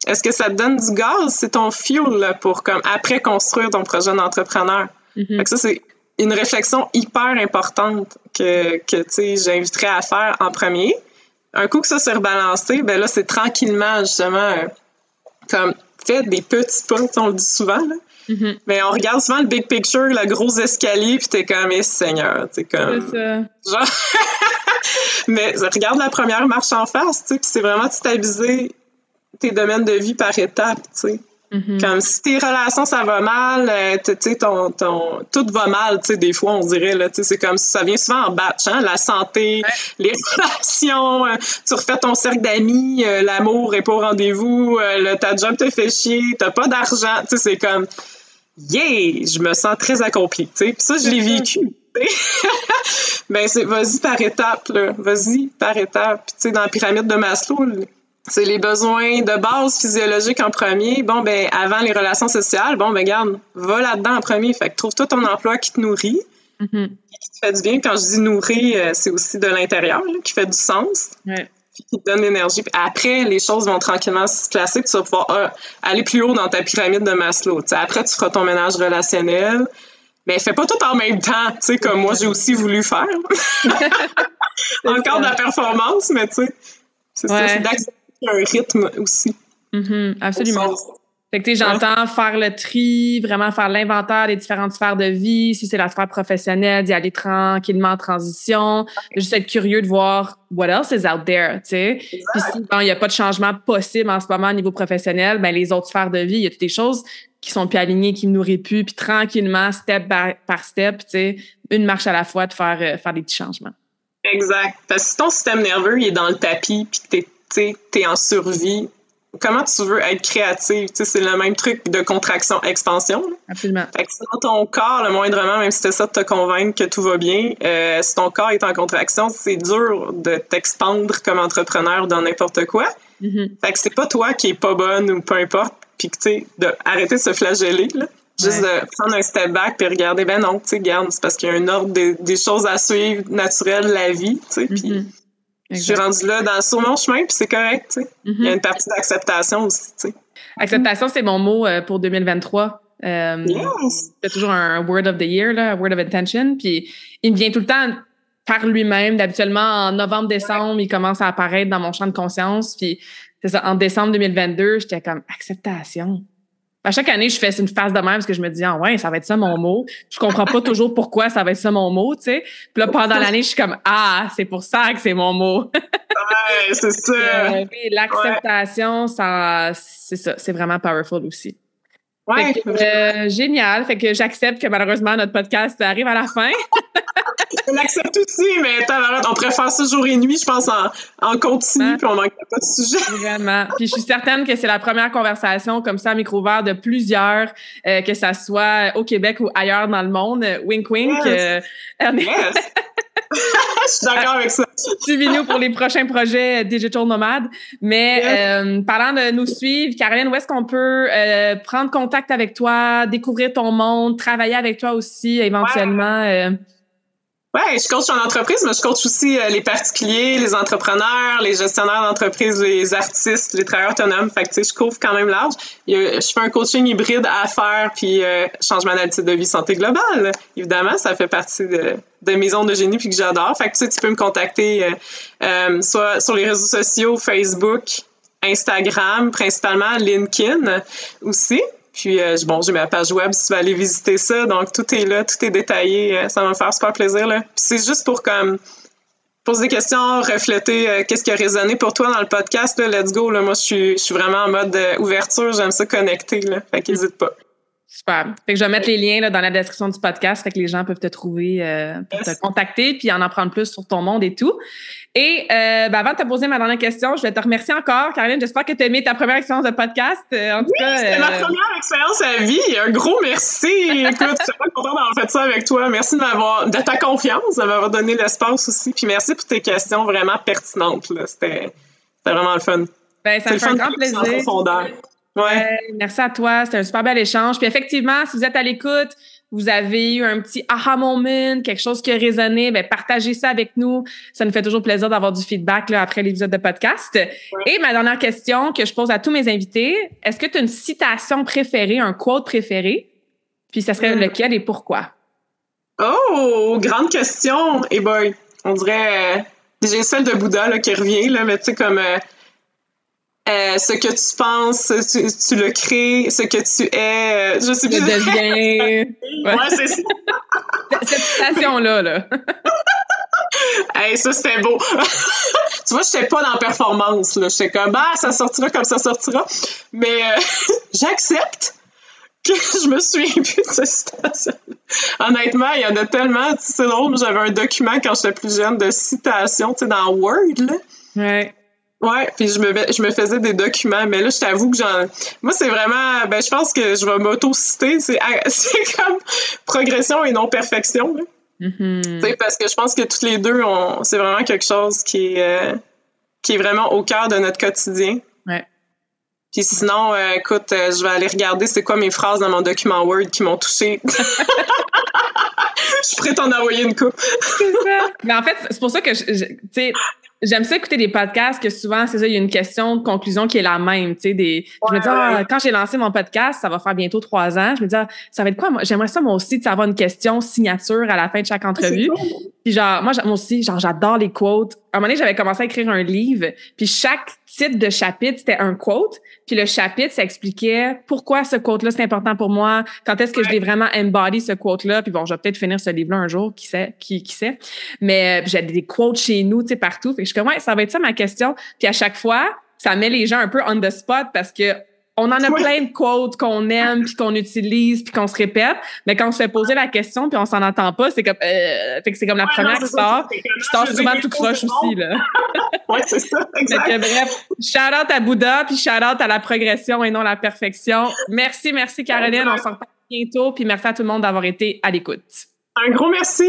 Est-ce que ça te donne du gaz? C'est ton fuel là, pour comme après construire ton projet d'entrepreneur. Mm-hmm. Fait que ça, c'est une réflexion hyper importante que tu sais, j'inviterais à faire en premier. Un coup que ça s'est rebalancé, ben là, c'est tranquillement, justement, comme fais des petits pas, on le dit souvent, là. Mm-hmm. Mais on regarde souvent le big picture, le gros escalier, puis t'es comme, eh, Seigneur, t'es comme. C'est ça. Genre. Mais regarde la première marche en face, tu sais, puis c'est vraiment de stabiliser tes domaines de vie par étapes, tu sais. Mm-hmm. Comme si tes relations, ça va mal, tu sais, tout va mal, tu sais, des fois, on dirait, là, tu sais, c'est comme si ça vient souvent en batch, hein, la santé, les relations, tu refais ton cercle d'amis, l'amour est pas au rendez-vous, ta job te fait chier, t'as pas d'argent, tu sais, c'est comme, yeah, je me sens très accomplie, tu sais, puis ça, je l'ai vécu. Ben, c'est vas-y par étapes, là. Vas-y par étapes. Puis, tu sais, dans la pyramide de Maslow, c'est les besoins de base physiologiques en premier. Bon, ben, avant les relations sociales, bon, ben, regarde, va là-dedans en premier. Fait que trouve-toi ton emploi qui te nourrit, mm-hmm. qui te fait du bien. Quand je dis nourrir, c'est aussi de l'intérieur, là, qui fait du sens, ouais. Puis qui te donne l'énergie. Puis après, les choses vont tranquillement se placer, puis tu vas pouvoir aller plus haut dans ta pyramide de Maslow. T'sais, après, tu feras ton ménage relationnel. Mais fais pas tout en même temps, tu sais, comme moi, j'ai aussi voulu faire. Encore de la performance, mais tu sais, c'est ouais. ça, c'est d'accepter un rythme aussi. Mm-hmm, absolument. Fait que tu sais, j'entends faire le tri, vraiment faire l'inventaire des différentes sphères de vie, si c'est la sphère professionnelle, d'y aller tranquillement en transition, juste être curieux de voir what else is out there, tu sais. Puis si il n'y a pas de changement possible en ce moment au niveau professionnel, ben les autres sphères de vie, il y a toutes des choses qui sont plus alignées, qui me nourrissent plus, puis tranquillement, step par step, tu sais, une marche à la fois de faire des petits changements. Exact. Parce que si ton système nerveux, il est dans le tapis, puis que t'es en survie, comment tu veux être créative? Tu sais, c'est le même truc de contraction-expansion. Absolument. Fait que sinon, ton corps, le moindrement, même si tu essaies de te convaincre que tout va bien, si ton corps est en contraction, c'est dur de t'expandre comme entrepreneur dans n'importe quoi. Mm-hmm. Fait que c'est pas toi qui est pas bonne ou peu importe. Puis, tu sais, d'arrêter de se flageller, là. Juste de prendre un step back puis regarder, ben non, tu sais, garde, c'est parce qu'il y a un ordre des choses à suivre, naturelles, la vie, tu sais, puis je suis rendue là sur mon chemin, puis c'est correct, tu sais. Il y a une partie d'acceptation aussi, tu sais. Acceptation, c'est mon mot pour 2023. Yes. C'est toujours un word of the year, là, un word of intention, puis il me vient tout le temps par lui-même. D'habituellement, en novembre-décembre, il commence à apparaître dans mon champ de conscience, puis c'est ça, en décembre 2022, j'étais comme « acceptation ». À chaque année, je fais une phase de même parce que je me dis « ah ouais, ça va être ça mon mot ». Je comprends pas toujours pourquoi ça va être ça mon mot, tu sais. Puis là, pendant l'année, je suis comme « ah, c'est pour ça que c'est mon mot ». Ouais, c'est ça. Oui, l'acceptation, ça, c'est vraiment powerful aussi. Ouais. Fait que, génial. Fait que j'accepte que malheureusement, notre podcast arrive à la fin. On l'accepte aussi, mais on préfère ça jour et nuit, je pense, en continu, puis on manque pas de sujet. Vraiment. Puis je suis certaine que c'est la première conversation comme ça à micro ouvert de plusieurs, que ça soit au Québec ou ailleurs dans le monde. Wink, wink. Yes. Yes. Je suis d'accord avec ça. Suivez-nous pour les prochains projets Digital Nomade. Mais parlant de nous suivre, Caroline, où est-ce qu'on peut prendre contact avec toi, découvrir ton monde, travailler avec toi aussi éventuellement? Oui, je coach en entreprise, mais je coach aussi les particuliers, les entrepreneurs, les gestionnaires d'entreprise, les artistes, les travailleurs autonomes. Fait que, tu sais, je couvre quand même large. Je fais un coaching hybride affaires puis changement d'habitude de vie, santé globale. Évidemment, ça fait partie de mes ondes de génie puis que j'adore. Fait que, tu sais, tu peux me contacter soit sur les réseaux sociaux, Facebook, Instagram, principalement LinkedIn aussi. Puis, bon, j'ai ma page web si tu veux aller visiter ça. Donc, tout est là, tout est détaillé. Ça va me faire super plaisir, là. Puis, c'est juste pour, comme, poser des questions, refléter qu'est-ce qui a résonné pour toi dans le podcast, là. Let's go, là. Moi, je suis vraiment en mode ouverture. J'aime ça connecter, là. Fait qu'hésite pas. Super. Fait que je vais mettre les liens, là, dans la description du podcast. Fait que les gens peuvent te trouver, pour te contacter puis en apprendre plus sur ton monde et tout. Et avant de te poser ma dernière question, je vais te remercier encore, Caroline. J'espère que tu as aimé ta première expérience de podcast. En tout cas, c'était ma première expérience à vie. Un gros merci. Écoute, je suis vraiment contente d'avoir fait ça avec toi. Merci de ta confiance, de m'avoir donné l'espace aussi. Puis merci pour tes questions vraiment pertinentes, là. C'était vraiment le fun. Ça me fait un grand plaisir. En profondeur. Merci à toi. C'était un super bel échange. Puis effectivement, si vous êtes à l'écoute, vous avez eu un petit aha moment, quelque chose qui a résonné, bien, partagez ça avec nous. Ça nous fait toujours plaisir d'avoir du feedback là, après l'épisode de podcast. Ouais. Et ma dernière question que je pose à tous mes invités, est-ce que tu as une citation préférée, un quote préféré? Puis ça serait lequel et pourquoi? Oh, grande question! Eh ben, on dirait... j'ai celle de Bouddha là, qui revient, là, mais tu sais, comme... ce que tu penses, tu le crées, ce que tu es, je sais plus. Tu deviens. Ouais, c'est ça. Cette citation-là, là. Hey, ça, c'était beau. Tu vois, je n'étais pas dans la performance, là. J'étais comme, ça sortira comme ça sortira. Mais j'accepte que je me souviens plus de cette citation-là. Honnêtement, il y en a tellement. C'est drôle, j'avais un document quand j'étais plus jeune de citations, tu sais, dans Word, là. Ouais. Ouais, puis je me faisais des documents, mais là, je t'avoue que moi, c'est vraiment, je pense que je vais m'auto-citer, c'est comme progression et non perfection, là. Tu sais, parce que je pense que toutes les deux, c'est vraiment quelque chose qui est vraiment au cœur de notre quotidien. Ouais. Puis sinon, écoute, je vais aller regarder c'est quoi mes phrases dans mon document Word qui m'ont touchée. Je suis prête à t'en envoyer une coupe. C'est ça. Mais en fait, c'est pour ça que tu sais, j'aime ça écouter des podcasts que souvent, c'est ça, il y a une question de conclusion qui est la même, tu sais, je me dis, quand j'ai lancé mon podcast, ça va faire bientôt 3 ans, je me dis, ça va être quoi, moi, j'aimerais ça, moi aussi, tu sais, avoir une question signature à la fin de chaque entrevue. Puis genre, moi aussi, genre, j'adore les quotes. À un moment donné, j'avais commencé à écrire un livre, puis chaque titre de chapitre, c'était un quote, puis le chapitre, ça expliquait pourquoi ce quote-là, c'est important pour moi, quand est-ce que je l'ai vraiment embody, ce quote-là, puis bon, je vais peut-être finir ce livre-là un jour, qui sait, mais j'ai des quotes chez nous, tu sais, partout, fait que je suis comme, ça va être ça ma question, puis à chaque fois, ça met les gens un peu on the spot, parce que on en a plein de quotes qu'on aime, puis qu'on utilise, puis qu'on se répète, mais quand on se fait poser la question, puis on s'en entend pas, c'est comme... fait que c'est comme la première qui sort souvent tout croche aussi, là. Oui, c'est ça, exact. Fait que, bref, shout-out à Bouddha, puis shout-out à la progression et non la perfection. Merci, Caroline, on se reparle bientôt, puis merci à tout le monde d'avoir été à l'écoute. Un gros merci!